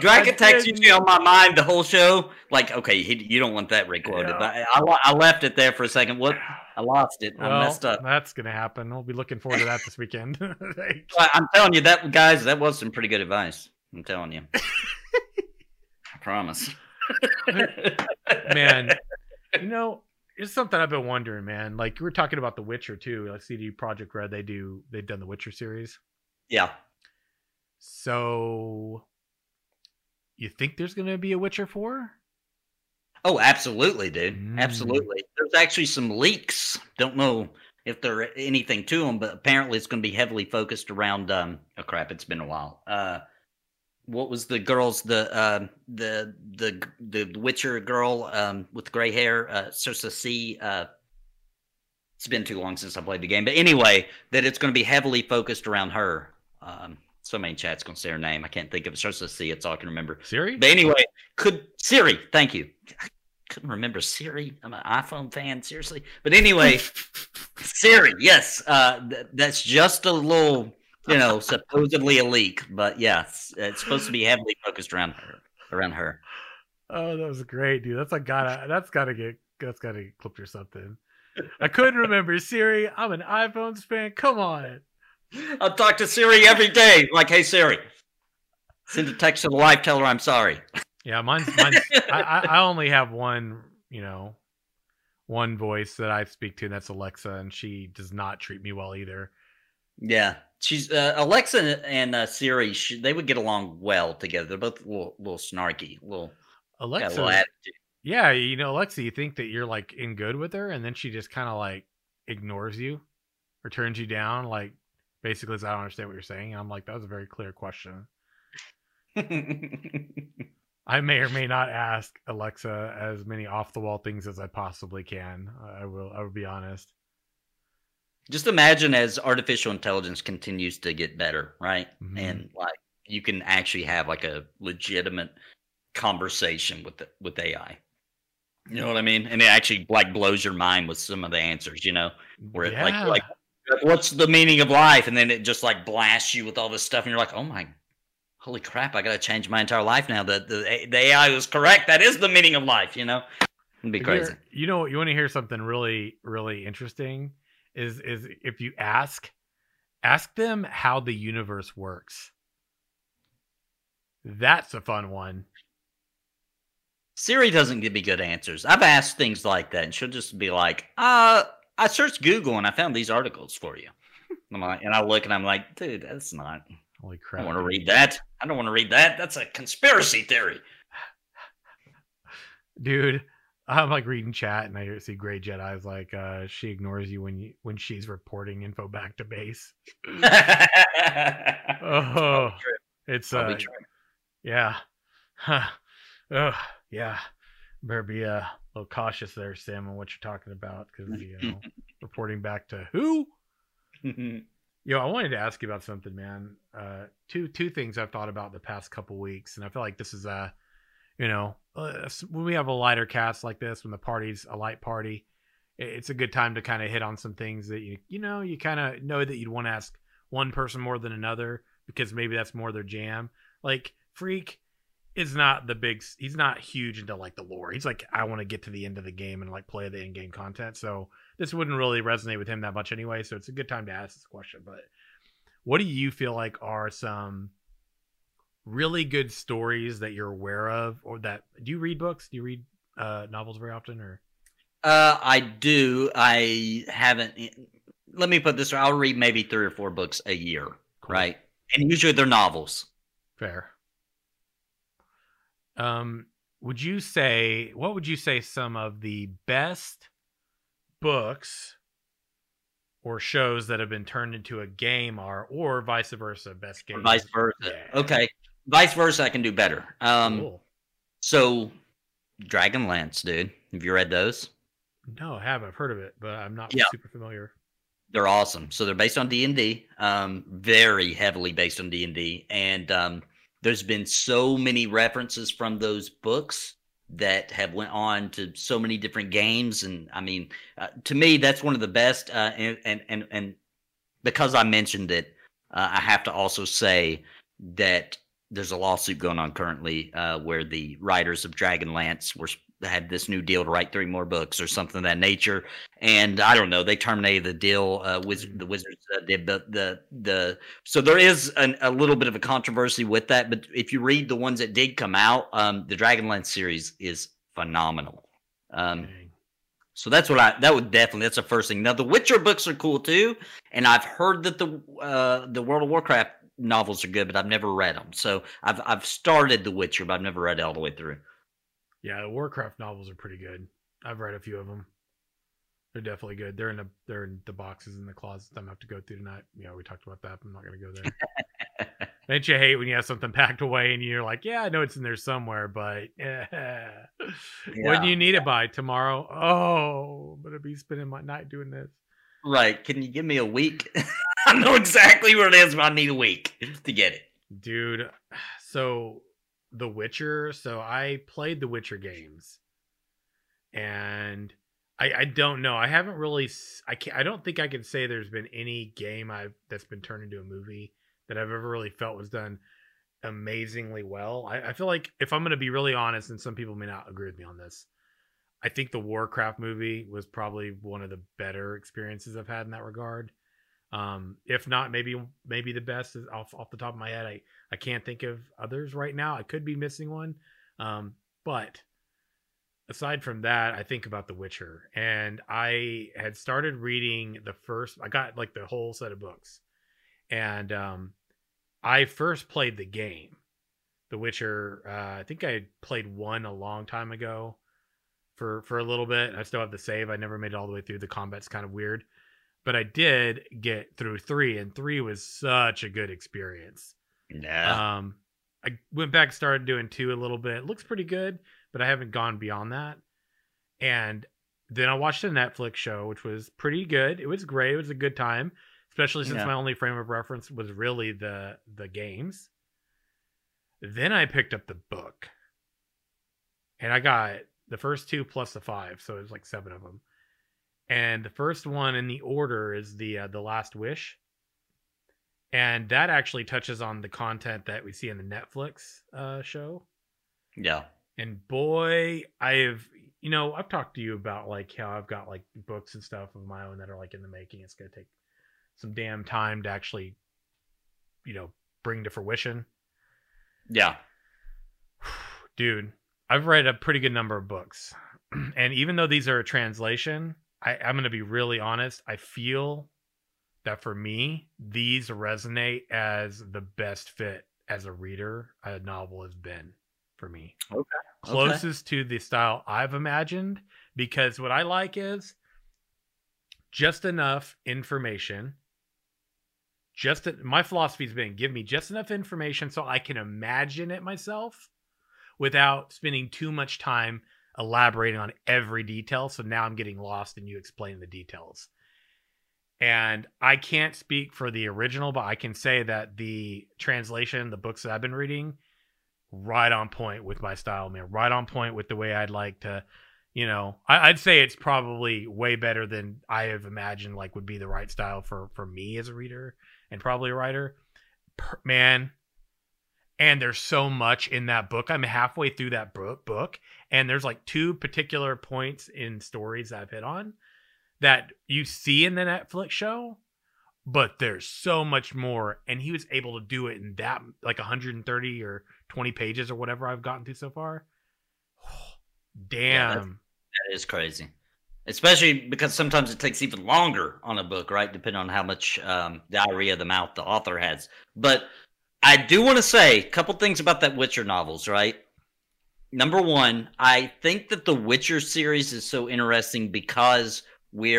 Dragon Attack's usually on my mind the whole show. Like, okay, you don't want that recorded. Yeah. But I left it there for a second. What? I lost it. I messed up. That's going to happen. We'll be looking forward to that this weekend. I'm telling you, that was some pretty good advice. I'm telling you. I promise. Man, it's something I've been wondering, man. Like, we were talking about The Witcher too. Like CD Projekt Red, they've done the Witcher series. Yeah. So, you think there's going to be a Witcher 4? Oh, absolutely, dude. Mm. Absolutely. There's actually some leaks. Don't know if there's anything to them, but apparently it's going to be heavily focused around. Oh crap! It's been a while. What was the girl's the Witcher girl with gray hair, Cersei C? It's been too long since I played the game, but anyway, that it's going to be heavily focused around her. So many chats going to say her name. I can't think of it. Cersei C. It's all I can remember. Siri. But anyway, Siri? Thank you. I couldn't remember Siri. I'm an iPhone fan, seriously. But anyway, Siri. Yes, that's just a little. Supposedly a leak, but yeah, it's supposed to be heavily focused around her. Oh, that was great, dude. That's gotta get clipped or something. I couldn't remember Siri. I'm an iPhones fan. Come on. I talk to Siri every day. Like, hey Siri, send a text to the wife. Tell her I'm sorry. Yeah, mine's I only have one. One voice that I speak to, and that's Alexa, and she does not treat me well either. Yeah, she's Alexa and Siri. They would get along well together. They're both a little snarky, little Alexa. Little attitude. Yeah, Alexa. You think that you're like in good with her, and then she just kind of like ignores you or turns you down. Like basically, I don't understand what you're saying. And I'm like, that was a very clear question. I may or may not ask Alexa as many off the wall things as I possibly can. I will be honest. Just imagine as artificial intelligence continues to get better, right? Mm-hmm. And like you can actually have like a legitimate conversation with AI. You know what I mean? And it actually like blows your mind with some of the answers, where yeah. It like what's the meaning of life? And then it just like blasts you with all this stuff, and you're like, oh my, holy crap! I gotta change my entire life now. The AI was correct. That is the meaning of life. It'd be crazy. You want to hear something really, really interesting? Is if you ask them how the universe works. That's a fun one. Siri doesn't give me good answers. I've asked things like that, and she'll just be like, I searched Google and I found these articles for you. I'm like, and I look and I'm like, dude, that's not. Holy crap. I don't want to read that. I don't want to read that. That's a conspiracy theory. Dude. I'm like reading chat, and I see Grey Jedi's like she ignores you when she's reporting info back to base. Oh, it's yeah, huh. Oh, yeah. Better be a little cautious there, Sam, on what you're talking about, because reporting back to who? Yo, I wanted to ask you about something, man. Two things I've thought about the past couple weeks, and I feel like this is a, you know, when we have a lighter cast like this, when the party's a light party, it's a good time to kind of hit on some things that you kind of know that you'd want to ask one person more than another because maybe that's more their jam. Like Freak is not the big, he's not huge into like the lore. He's like, I want to get to the end of the game and like play the end game content. So this wouldn't really resonate with him that much anyway. So it's a good time to ask this question. But what do you feel like are some really good stories that you're aware of, or that, do you read books? Do you read novels very often, or? I do. I haven't. Let me put this right. I'll read maybe 3 or 4 books a year. Cool. Right. And usually they're novels. Fair. What would you say some of the best books or shows that have been turned into a game are, or vice versa, best game? Or vice versa. Yeah. Okay. Vice versa, I can do better. Cool. So Dragonlance, dude. Have you read those? No, I haven't. I've heard of it, but I'm not super familiar. They're awesome. So they're based on D&D, very heavily based on D&D. And there's been so many references from those books that have went on to so many different games. And I mean, to me, that's one of the best. And because I mentioned it, I have to also say that there's a lawsuit going on currently where the writers of Dragonlance had this new deal to write 3 more books or something of that nature, and I don't know. They terminated the deal. The Wizards did the. So there is a little bit of a controversy with that. But if you read the ones that did come out, the Dragonlance series is phenomenal. So that's what that's the first thing. Now the Witcher books are cool too, and I've heard that the World of Warcraft novels are good, but I've never read them. So I've started the Witcher, but I've never read it all the way through. Yeah, the Warcraft novels are pretty good. I've read a few of them. They're definitely good. They're in the boxes in the closets I'm going to have to go through tonight. Yeah, we talked about that, but I'm not going to go there. Don't you hate when you have something packed away and you're like, yeah, I know it's in there somewhere, but when do you need it by? Tomorrow? Oh, I'm going to be spending my night doing this. Right. Can you give me a week? I know exactly where it is, but I need a week to get it. Dude, so... The Witcher. So I played the Witcher games, and I don't know. I haven't really. I don't think I can say there's been any game that's been turned into a movie that I've ever really felt was done amazingly well. I feel like, if I'm going to be really honest, and some people may not agree with me on this, I think the Warcraft movie was probably one of the better experiences I've had in that regard. If not, maybe the best is off the top of my head. I can't think of others right now. I could be missing one. But aside from that, I think about The Witcher, and I had started reading I got like the whole set of books, and, I first played the game, The Witcher. I think I had played 1 a long time ago for a little bit. I still have the save. I never made it all the way through. The combat's kind of weird. But I did get through 3, and 3 was such a good experience. Yeah. I went back and started doing 2 a little bit. It looks pretty good, but I haven't gone beyond that. And then I watched a Netflix show, which was pretty good. It was great. It was a good time, especially since my only frame of reference was really the games. Then I picked up the book, and I got the first 2 plus the 5, so it was like 7 of them. And the first one in the order is the Last Wish. And that actually touches on the content that we see in the Netflix show. Yeah. And boy, I've talked to you about like how I've got like books and stuff of my own that are like in the making. It's going to take some damn time to actually, bring to fruition. Yeah. Dude, I've read a pretty good number of books. And even though these are a translation, I'm going to be really honest. I feel that for me, these resonate as the best fit as a reader a novel has been for me. Okay. Closest to the style I've imagined, because what I like is just enough information. My philosophy has been, give me just enough information so I can imagine it myself without spending too much time elaborating on every detail. So now I'm getting lost and you explain the details. And I can't speak for the original, but I can say that the translation, the books that I've been reading, right on point with my style, man. Right on point with the way I'd like to, you know, I'd say it's probably way better than I have imagined, like, would be the right style for me as a reader and probably a writer, man. And there's so much in that book. I'm halfway through that book, and there's like two particular points in stories that I've hit on that you see in the Netflix show, but there's so much more. And he was able to do it in that, like, 130 or 20 pages or whatever I've gotten through so far. Oh, damn. Yeah, that is crazy. Especially because sometimes it takes even longer on a book, right? Depending on how much diarrhea of the mouth the author has. But I do want to say a couple things about that Witcher novels, right? Number one, I think that the Witcher series is so interesting because we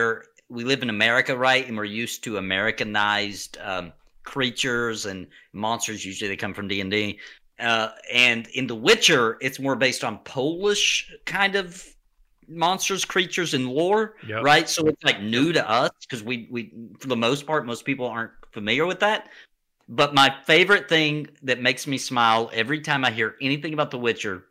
live in America, right? And we're used to Americanized creatures and monsters. Usually they come from D&D. And in The Witcher, it's more based on Polish kind of monsters, creatures, and lore, yep. Right? So it's like new to us because we, for the most part, most people aren't familiar with that. But my favorite thing that makes me smile every time I hear anything about The Witcher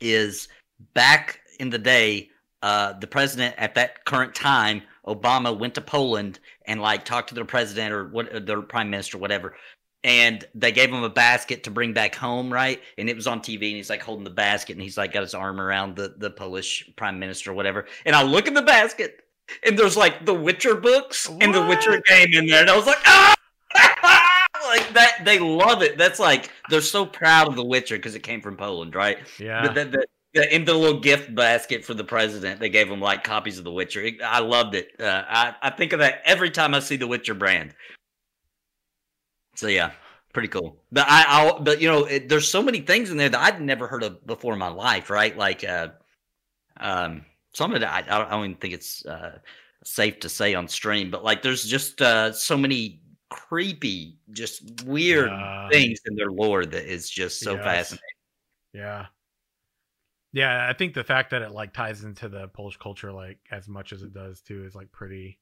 is back in the day, the president at that current time, Obama, went to Poland and like talked to their president or their prime minister, whatever. And they gave him a basket to bring back home, right? And it was on TV, and he's like holding the basket, and he's like got his arm around the Polish prime minister or whatever. And I look at the basket, and there's like the Witcher books and the Witcher game in there. And I was like, ah! Like that, they love it. That's like, they're so proud of The Witcher because it came from Poland, right? Yeah. In the little gift basket for the president, they gave him like copies of The Witcher. I loved it. I think of that every time I see the Witcher brand. So yeah, pretty cool. But but you know, there's so many things in there that I'd never heard of before in my life, right? Like, some of that I don't even think it's safe to say on stream, but like, there's just so many creepy, just weird things in their lore that is just so fascinating. Yeah. Yeah, I think the fact that it like ties into the Polish culture like as much as it does too is like pretty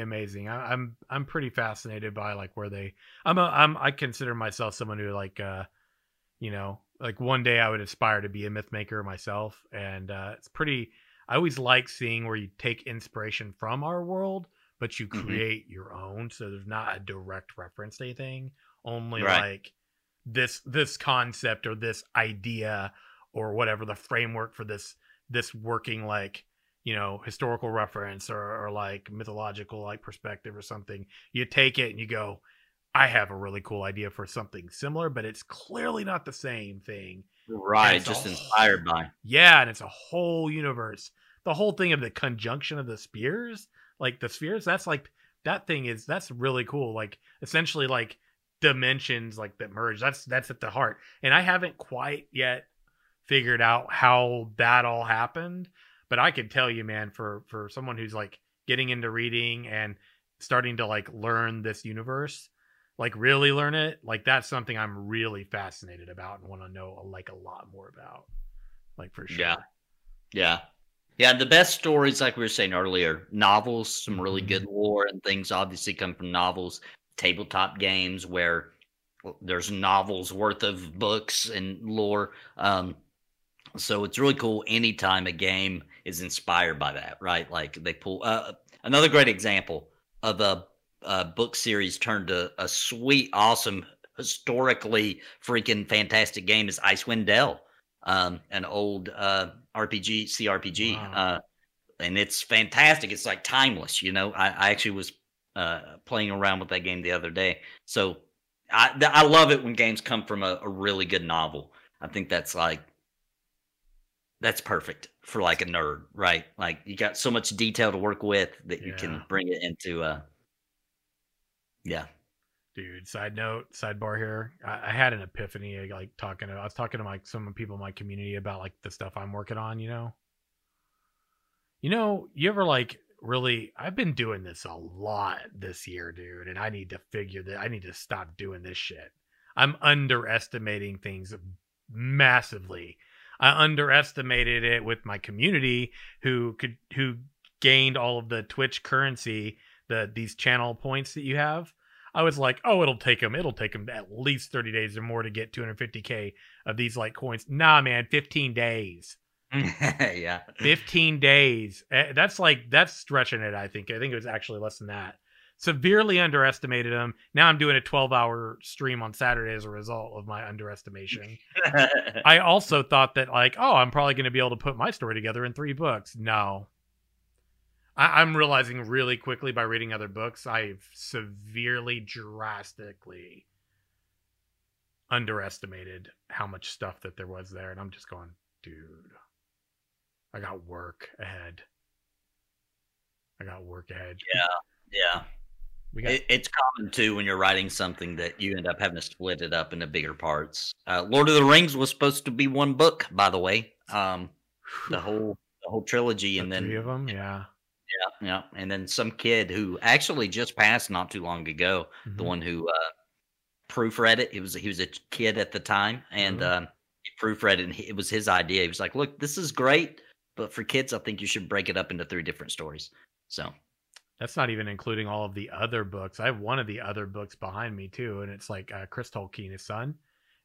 amazing. I'm pretty fascinated by like where they. I consider myself someone who like you know, like one day I would aspire to be a myth maker myself, and it's pretty. I always like seeing where you take inspiration from our world, but you create your own. So there's not a direct reference to anything. Only like this concept or this idea, or whatever the framework for this working, like, you know, historical reference or like mythological like perspective or something. You take it and you go, I have a really cool idea for something similar, but it's clearly not the same thing. Right, just inspired by. Yeah, and it's a whole universe. The whole thing of the conjunction of the spheres, like the spheres, that's like, that thing is, that's really cool. Like essentially like dimensions like that merge. That's at the heart. And I haven't quite yet figured out how that all happened, but I could tell you, man, for someone who's like getting into reading and starting to like learn this universe, like really learn it, like that's something I'm really fascinated about and want to know like a lot more about, like, for sure. Yeah, the best stories, like we were saying earlier, novels, some really good lore and things obviously come from novels, tabletop games where there's novels worth of books and lore. So it's really cool anytime a game is inspired by that, right? Like they pull another great example of a book series turned to a sweet, awesome, historically freaking fantastic game is Icewind Dale, an old CRPG. Wow. And it's fantastic. It's like timeless, you know. I actually was playing around with that game the other day. So I love it when games come from a really good novel. I think that's like, that's perfect for like a nerd, right? Like you got so much detail to work with that you can bring it into Dude, sidebar here. I had an epiphany, like I was talking to like some people in my community about like the stuff I'm working on, you know? You know, you ever like, really, I've been doing this a lot this year, dude, and I need to figure that I need to stop doing this shit. I'm underestimating things massively. I underestimated it with my community who gained all of the Twitch currency, these channel points that you have, I was like, oh, it'll take them at least 30 days or more to get 250K of these like coins. Nah, man, 15 days. Yeah. 15 days. That's stretching it. I think it was actually less than that. Severely underestimated them. Now I'm doing a 12-hour stream on Saturday as a result of my underestimation. I also thought that, like, oh, I'm probably going to be able to put my story together in 3 books. No. I'm realizing really quickly by reading other books, I've severely, drastically underestimated how much stuff that there was there. And I'm just going, dude, I got work ahead. Yeah. It's common too when you're writing something that you end up having to split it up into bigger parts. Lord of the Rings was supposed to be 1 book, by the way. The whole trilogy, and then 3 of them, yeah. And then some kid who actually just passed not too long ago, mm-hmm. the one who proofread it. He was a kid at the time, and mm-hmm. He proofread it. And it was his idea. He was like, "Look, this is great, but for kids, I think you should break it up into 3 different stories." So. That's not even including all of the other books. I have one of the other books behind me too, and it's like Chris Tolkien, his son,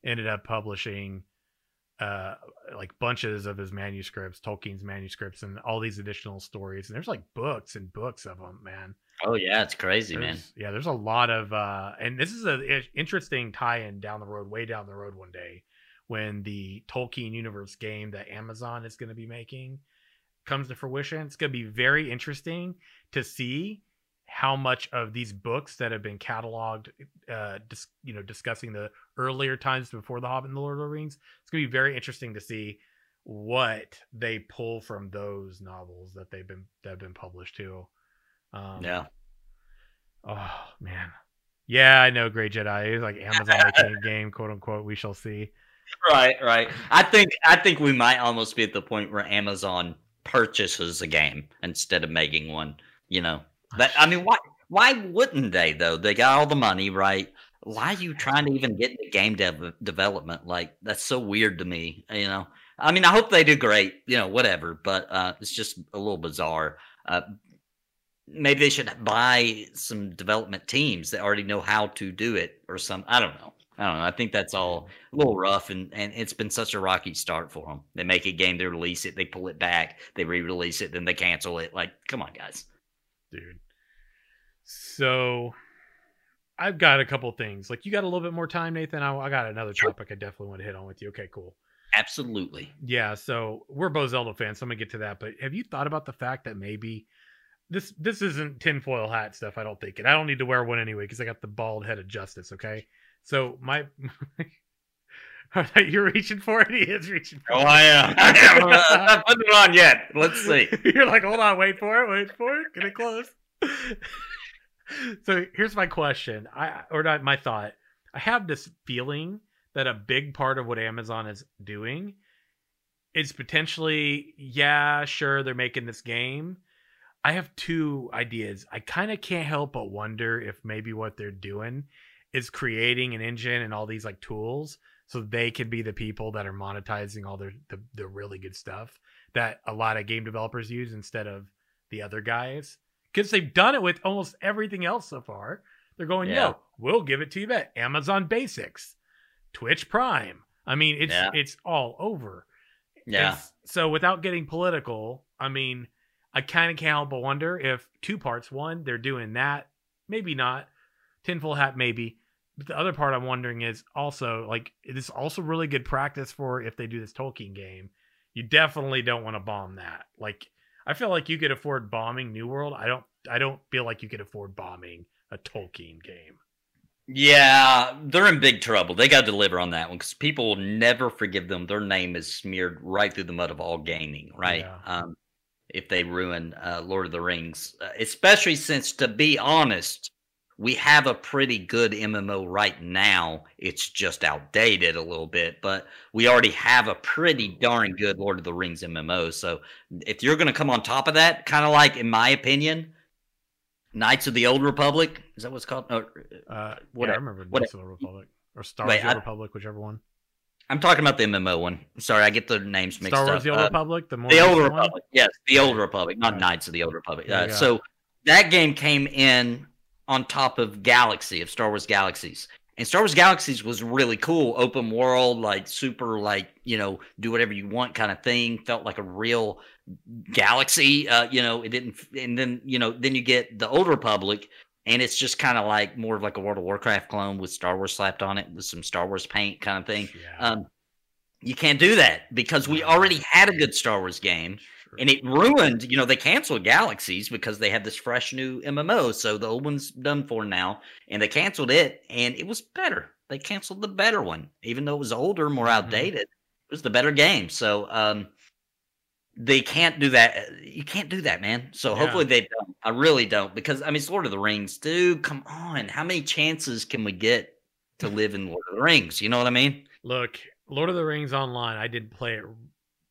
ended up publishing like bunches of his manuscripts, Tolkien's manuscripts, and all these additional stories. And there's like books and books of them, man. Oh yeah, it's crazy, man. Yeah, there's a lot of, and this is an interesting tie-in down the road, way down the road one day, when the Tolkien universe game that Amazon is going to be making comes to fruition. It's going to be very interesting to see how much of these books that have been cataloged, discussing the earlier times before The Hobbit and The Lord of the Rings. It's going to be very interesting to see what they pull from those novels that have been published too. Yeah. Oh man. Yeah, I know. Gray Jedi. It's like Amazon making a game, quote unquote. We shall see. Right. I think we might almost be at the point where Amazon purchases a game instead of making one, you know. But I mean, why wouldn't they though? They got all the money, right? Why are you trying to even get into game development? Like, that's so weird to me, you know. I mean, I hope they do great, you know, whatever, but it's just a little bizarre. Maybe they should buy some development teams that already know how to do it or some. I don't know. I think that's all a little rough, and it's been such a rocky start for them. They make a game, they release it, they pull it back, they re-release it, then they cancel it. Like, come on, guys. Dude. So, I've got a couple things. Like, you got a little bit more time, Nathan? I got another topic I definitely want to hit on with you. Okay, cool. Absolutely. Yeah, so we're both Zelda fans, so I'm going to get to that. But have you thought about the fact that maybe... This isn't tinfoil hat stuff, I don't think. And I don't need to wear one anyway, because I got the bald head of justice, okay? So my you're reaching for it. He is reaching for it. Oh, I am. I haven't put it on yet. Let's see. You're like, hold on, wait for it. Get it close. So here's my question. My thought. I have this feeling that a big part of what Amazon is doing is potentially, yeah, sure, they're making this game. I have 2 ideas. I kind of can't help but wonder if maybe what they're doing is creating an engine and all these like tools so they can be the people that are monetizing all the really good stuff that a lot of game developers use instead of the other guys, because they've done it with almost everything else so far. They're going, yeah, yo, we'll give it to you at Amazon Basics, Twitch Prime. I mean, it's all over. Yeah. So without getting political, I mean, I kind of can't help but wonder if 2 parts. One, they're doing that. Maybe not. Tinfoil hat, maybe. But the other part I'm wondering is also, like, it's also really good practice for if they do this Tolkien game. You definitely don't want to bomb that. Like, I feel like you could afford bombing New World. I don't feel like you could afford bombing a Tolkien game. Yeah, they're in big trouble. They got to deliver on that one, because people will never forgive them. Their name is smeared right through the mud of all gaming, right? Yeah. If they ruin Lord of the Rings, especially since, to be honest, we have a pretty good MMO right now. It's just outdated a little bit, but we already have a pretty darn good Lord of the Rings MMO. So if you're going to come on top of that, kind of like, in my opinion, Knights of the Old Republic. Is that what's called? Yeah, I remember Knights of the Old Republic. Or Star Wars Republic, whichever one. I'm talking about the MMO one. Sorry, I get the names mixed up. Star Wars, The Old Republic? The Old Republic, one? Yes. The Old Republic, not Knights of the Old Republic. So that game came in on top of Galaxy, of Star Wars Galaxies. And Star Wars Galaxies was really cool. Open world, like super, like, you know, do whatever you want kind of thing. Felt like a real galaxy. You know, it didn't. And then, you know, then you get the Old Republic. And it's just kind of like more of like a World of Warcraft clone with Star Wars slapped on it with some Star Wars paint kind of thing. Yeah. You can't do that because we already had a good Star Wars game and it ruined, you know, they canceled Galaxies because they had this fresh new MMO. So the old one's done for now and they canceled it and it was better. They canceled the better one, even though it was older, more outdated. It was the better game. So, they can't do that. You can't do that, man. So hopefully they don't. I really don't. Because, I mean, it's Lord of the Rings. Dude, come on. How many chances can we get to live in Lord of the Rings? You know what I mean? Look, Lord of the Rings Online, I did play it,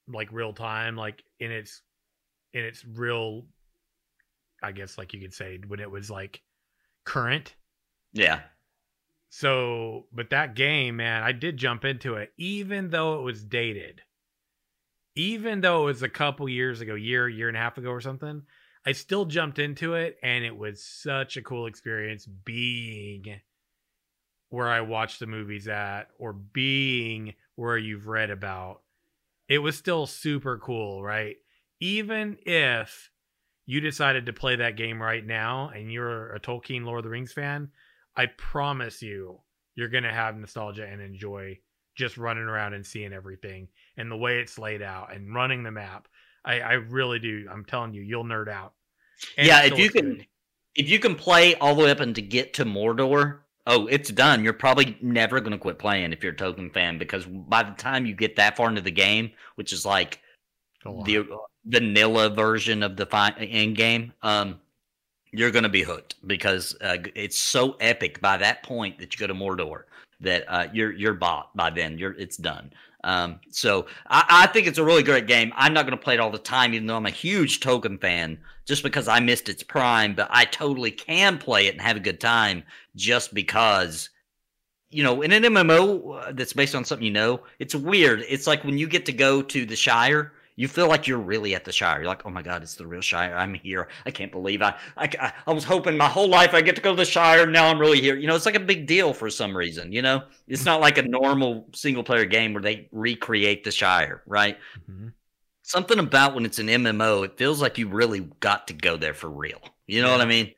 like, real time. Like, in its real, I guess, like you could say, when it was, like, current. Yeah. So, but that game, man, I did jump into it, even though it was dated. Even though it was a couple years ago, year and a half ago or something, I still jumped into it, and it was such a cool experience being where I watched the movies at or being where you've read about. It was still super cool, right? Even if you decided to play that game right now and you're a Tolkien Lord of the Rings fan, I promise you, you're going to have nostalgia and enjoy just running around and seeing everything and the way it's laid out and running the map. I really do. I'm telling you, you'll nerd out. And yeah. If you can play all the way up and to get to Mordor, oh, it's done. You're probably never going to quit playing if you're a Tolkien fan, because by the time you get that far into the game, which is like the vanilla version of the end game, you're going to be hooked, because it's so epic by that point that you go to Mordor that you're bought by then. It's done. So I think it's a really great game. I'm not going to play it all the time, even though I'm a huge Tolkien fan, just because I missed its prime. But I totally can play it and have a good time, just because, you know, in an MMO that's based on something, you know, it's weird. It's like when you get to go to the Shire, you feel like you're really at the Shire. You're like, oh my God, it's the real Shire. I'm here. I can't believe I was hoping my whole life I get to go to the Shire. Now I'm really here. You know, it's like a big deal for some reason, you know? It's not like a normal single-player game where they recreate the Shire, right? Mm-hmm. Something about when it's an MMO, it feels like you really got to go there for real. You know what I mean?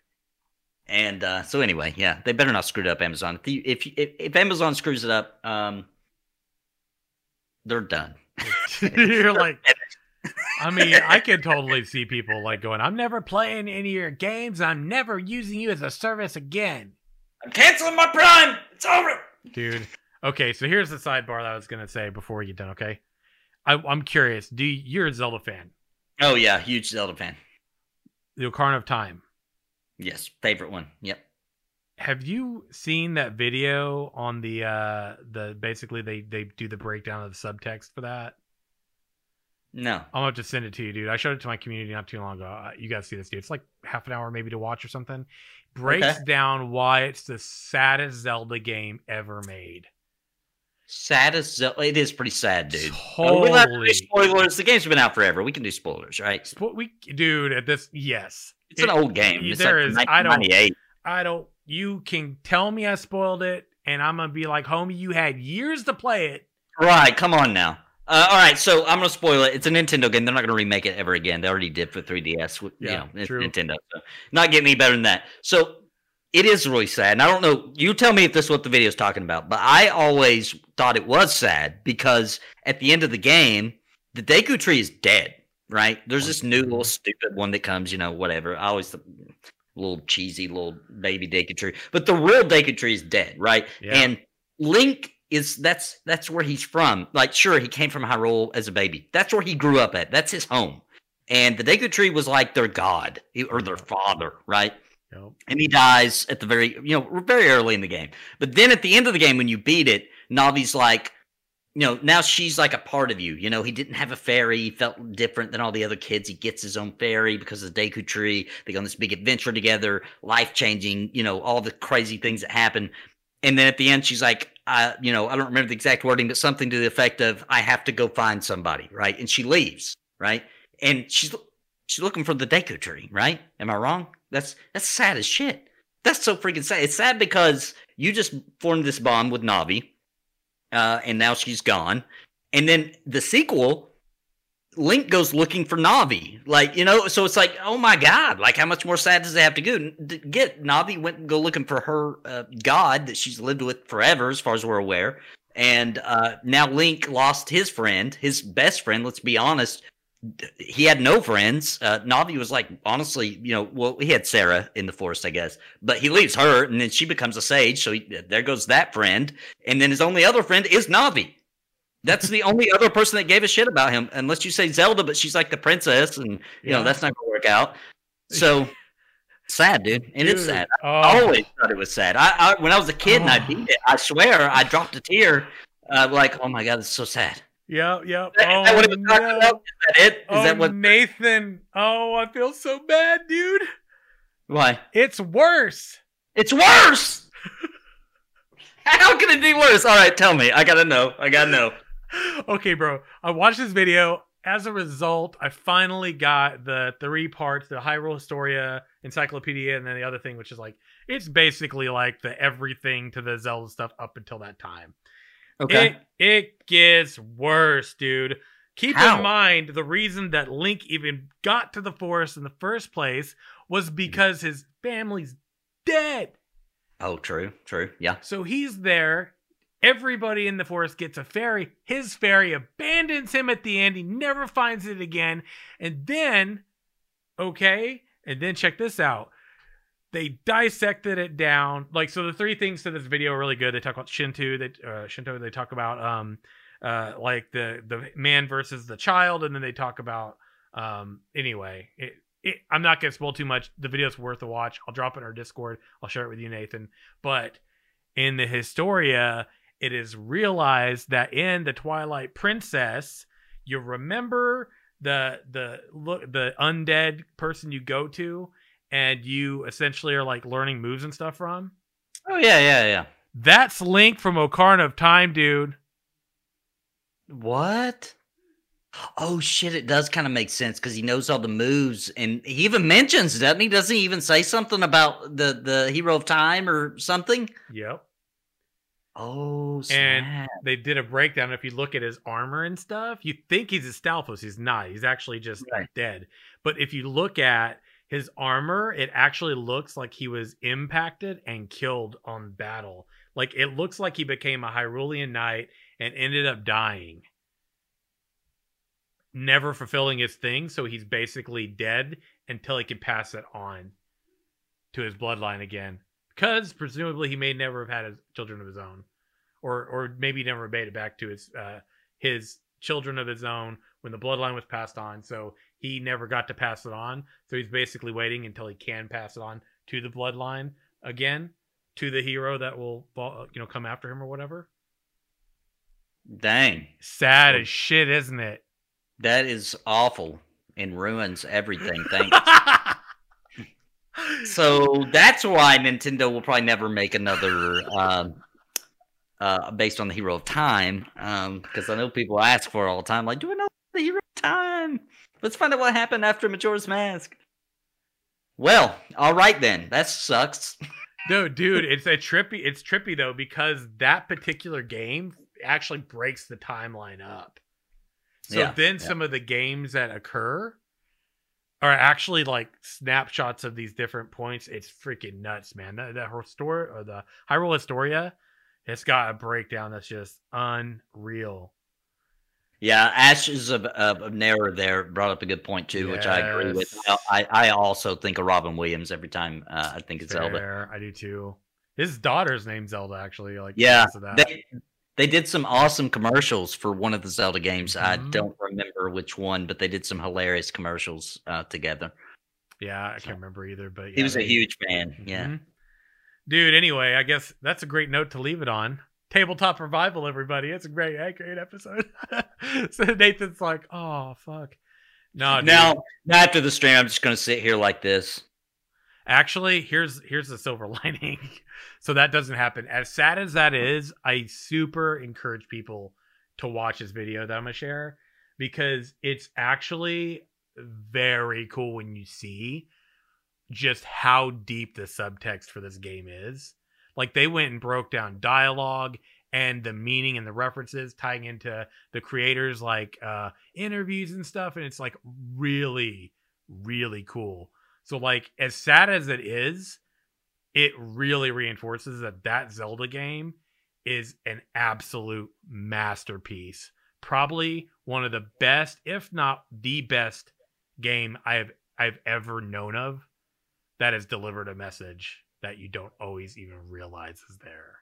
And so anyway, yeah, they better not screw it up, Amazon. If Amazon screws it up, they're done. You're like... I mean, I can totally see people like going, I'm never playing any of your games. I'm never using you as a service again. I'm canceling my Prime. It's over. Dude. Okay, so here's the sidebar that I was going to say before we get done, okay? I'm curious. You're a Zelda fan. Oh, yeah. Huge Zelda fan. The Ocarina of Time. Yes. Favorite one. Yep. Have you seen that video on the basically they do the breakdown of the subtext for that? No. I'm going to have to send it to you, dude. I showed it to my community not too long ago. You got to see this, dude. It's like half an hour maybe to watch or something. Breaks down why it's the saddest Zelda game ever made. Saddest Zelda? It is pretty sad, dude. Totally. We'll have to do spoilers. The game's been out forever. We can do spoilers, right? Dude, at this, yes. It's an old game. It's there like is, I don't, you can tell me I spoiled it, and I'm going to be like, homie, you had years to play it. Right, come on now. All right, so I'm going to spoil it. It's a Nintendo game. They're not going to remake it ever again. They already did for 3DS. You know, true. Nintendo. So not getting any better than that. So it is really sad. And I don't know. You tell me if this is what the video is talking about. But I always thought it was sad because at the end of the game, the Deku Tree is dead, right? There's this new little stupid one that comes, you know, whatever. I always little cheesy little baby Deku Tree. But the real Deku Tree is dead, right? Yeah. And Link... That's where he's from. Like, sure, he came from Hyrule as a baby. That's where he grew up at. That's his home. And the Deku Tree was like their god or their father, right? Yep. And he dies at the very early in the game. But then at the end of the game, when you beat it, Navi's like, you know, now she's like a part of you. You know, he didn't have a fairy. He felt different than all the other kids. He gets his own fairy because of the Deku Tree. They go on this big adventure together, life-changing, you know, all the crazy things that happen. And then at the end, she's like, you know, I don't remember the exact wording, but something to the effect of, I have to go find somebody, right? And she leaves, right? And she's looking for the Deku tree, right? Am I wrong? That's sad as shit. That's so freaking sad. It's sad because you just formed this bond with Na'vi, and now she's gone. And then the sequel, Link goes looking for Na'vi. Like, you know, so it's like, oh my God, like how much more sad does it have to get? Na'vi went and go looking for her god that she's lived with forever, as far as we're aware. And now Link lost his friend, his best friend, let's be honest. He had no friends. Na'vi was like, honestly, you know, well, he had Sarah in the forest, I guess. But he leaves her, and then she becomes a sage, so there goes that friend. And then his only other friend is Na'vi. That's the only other person that gave a shit about him, unless you say Zelda, but she's like the princess, and, you know, that's not going to work out. So, sad, dude. And dude, it's sad. I always thought it was sad. I when I was a kid and I beat it, I swear, I dropped a tear. Like, oh my God, it's so sad. Yeah, yeah. That would have been talking about. Is that it? Is that what? Nathan. Oh, I feel so bad, dude. Why? It's worse. It's worse! How can it be worse? All right, tell me. I gotta know. Okay, bro. I watched this video. As a result, I finally got the 3 parts, the Hyrule Historia encyclopedia, and then the other thing, which is like, it's basically like the everything to the Zelda stuff up until that time. Okay. It gets worse, dude. Keep in mind, the reason that Link even got to the forest in the first place was because his family's dead. Oh, true, yeah. So he's there. Everybody in the forest gets a fairy. His fairy abandons him at the end. He never finds it again. And then, check this out. They dissected it down. Like, so the 3 things to this video are really good. They talk about Shinto. They talk about, like, the man versus the child. And then they talk about, I'm not going to spoil too much. The video's worth a watch. I'll drop it in our Discord. I'll share it with you, Nathan. But in the Historia, it is realized that in the Twilight Princess, you remember the undead person you go to, and you essentially are like learning moves and stuff from. Oh yeah. That's Link from Ocarina of Time, dude. What? Oh shit, it does kind of make sense because he knows all the moves, and he even mentions, doesn't he? Doesn't he even say something about the Hero of Time or something? Yep. Oh, snap. And they did a breakdown. If you look at his armor and stuff, you think he's a Stalfos. He's not. He's actually just dead. But if you look at his armor, it actually looks like he was impacted and killed on battle. Like, it looks like he became a Hyrulean knight and ended up dying, never fulfilling his thing, so he's basically dead until he can pass it on to his bloodline again, because presumably he may never have had his children of his own, or maybe never made it back to his children of his own when the bloodline was passed on, so he never got to pass it on, so he's basically waiting until he can pass it on to the bloodline again, to the hero that will come after him or whatever. Dang. Sad as shit, isn't it? That is awful and ruins everything. Thanks. So that's why Nintendo will probably never make another based on the Hero of Time, because I know people ask for it all the time, like, do another Hero of Time. Let's find out what happened after Majora's Mask. Well, all right then. That sucks. No, dude, it's trippy though, because that particular game actually breaks the timeline up. So some of the games that occur are actually like snapshots of these different points. It's freaking nuts, man. The Hyrule Historia, it's got a breakdown that's just unreal. Yeah, Ashes of Narrow there brought up a good point too, which I agree with. I also think of Robin Williams every time I think it's Zelda. I do too. His daughter's name's Zelda, actually. Like, yeah. They did some awesome commercials for one of the Zelda games. Mm-hmm. I don't remember which one, but they did some hilarious commercials together. Yeah, I can't remember either. But yeah, he was a huge fan. Mm-hmm. Yeah, dude. Anyway, I guess that's a great note to leave it on. Tabletop Revival, everybody. It's a great episode. So Nathan's like, "Oh fuck." No. Now after the stream, I'm just gonna sit here like this. Actually, here's the silver lining. So that doesn't happen. As sad as that is, I super encourage people to watch this video that I'm going to share, because it's actually very cool when you see just how deep the subtext for this game is. Like, they went and broke down dialogue and the meaning and the references, tying into the creators, like, interviews and stuff. And it's like really, really cool. So, like, as sad as it is, it really reinforces that that Zelda game is an absolute masterpiece. Probably one of the best, if not the best game I've ever known of that has delivered a message that you don't always even realize is there.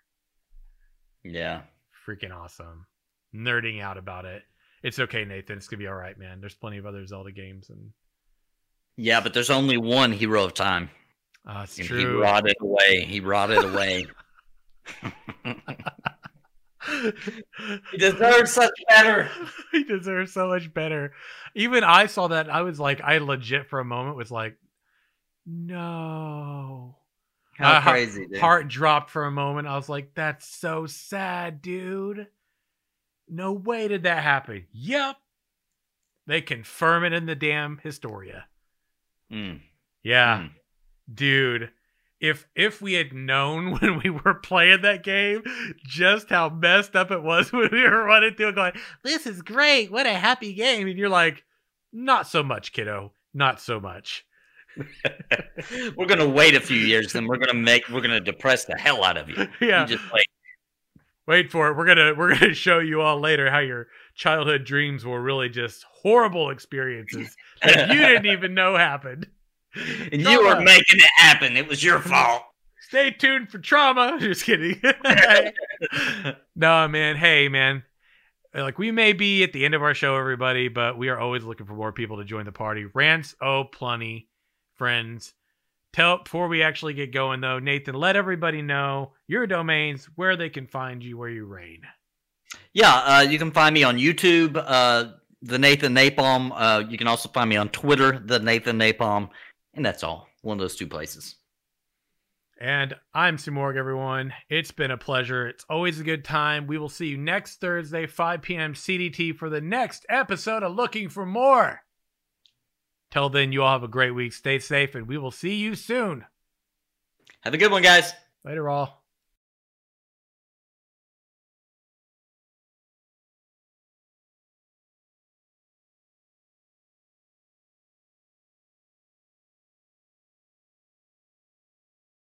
Yeah. Freaking awesome. Nerding out about it. It's okay, Nathan. It's going to be all right, man. There's plenty of other Zelda games. And yeah, but there's only one Hero of Time. That's true. He rotted away. He rotted away. He deserves such better. He deserves so much better. Even I saw that. I was like, I legit for a moment was like, no. How crazy, dude. Heart dropped for a moment. I was like, that's so sad, dude. No way did that happen. Yep. They confirm it in the damn Historia. Mm. Yeah. Mm. Dude, if we had known when we were playing that game just how messed up it was when we were running through it going, this is great. What a happy game. And you're like, not so much, kiddo. Not so much. We're gonna wait a few years, then we're gonna depress the hell out of you. Yeah, you just wait for it. We're gonna show you all later how your childhood dreams were really just horrible experiences that you didn't even know happened, and trauma. You were making it happen. It was your fault. Stay tuned for trauma. Just kidding. No, man. Hey, man. Like, we may be at the end of our show, everybody, but we are always looking for more people to join the party. Rants, oh, plenty. Friends, before we actually get going though, Nathan, let everybody know your domains, where they can find you, where you reign. Yeah, you can find me on YouTube, the Nathan Napalm. You can also find me on Twitter, the Nathan Napalm, and that's all. One of those two places. And I'm Sue Morg, everyone. It's been a pleasure. It's always a good time. We will see you next Thursday, 5 p.m. CDT, for the next episode of Looking for More. Till then, you all have a great week. Stay safe, and we will see you soon. Have a good one, guys. Later, all.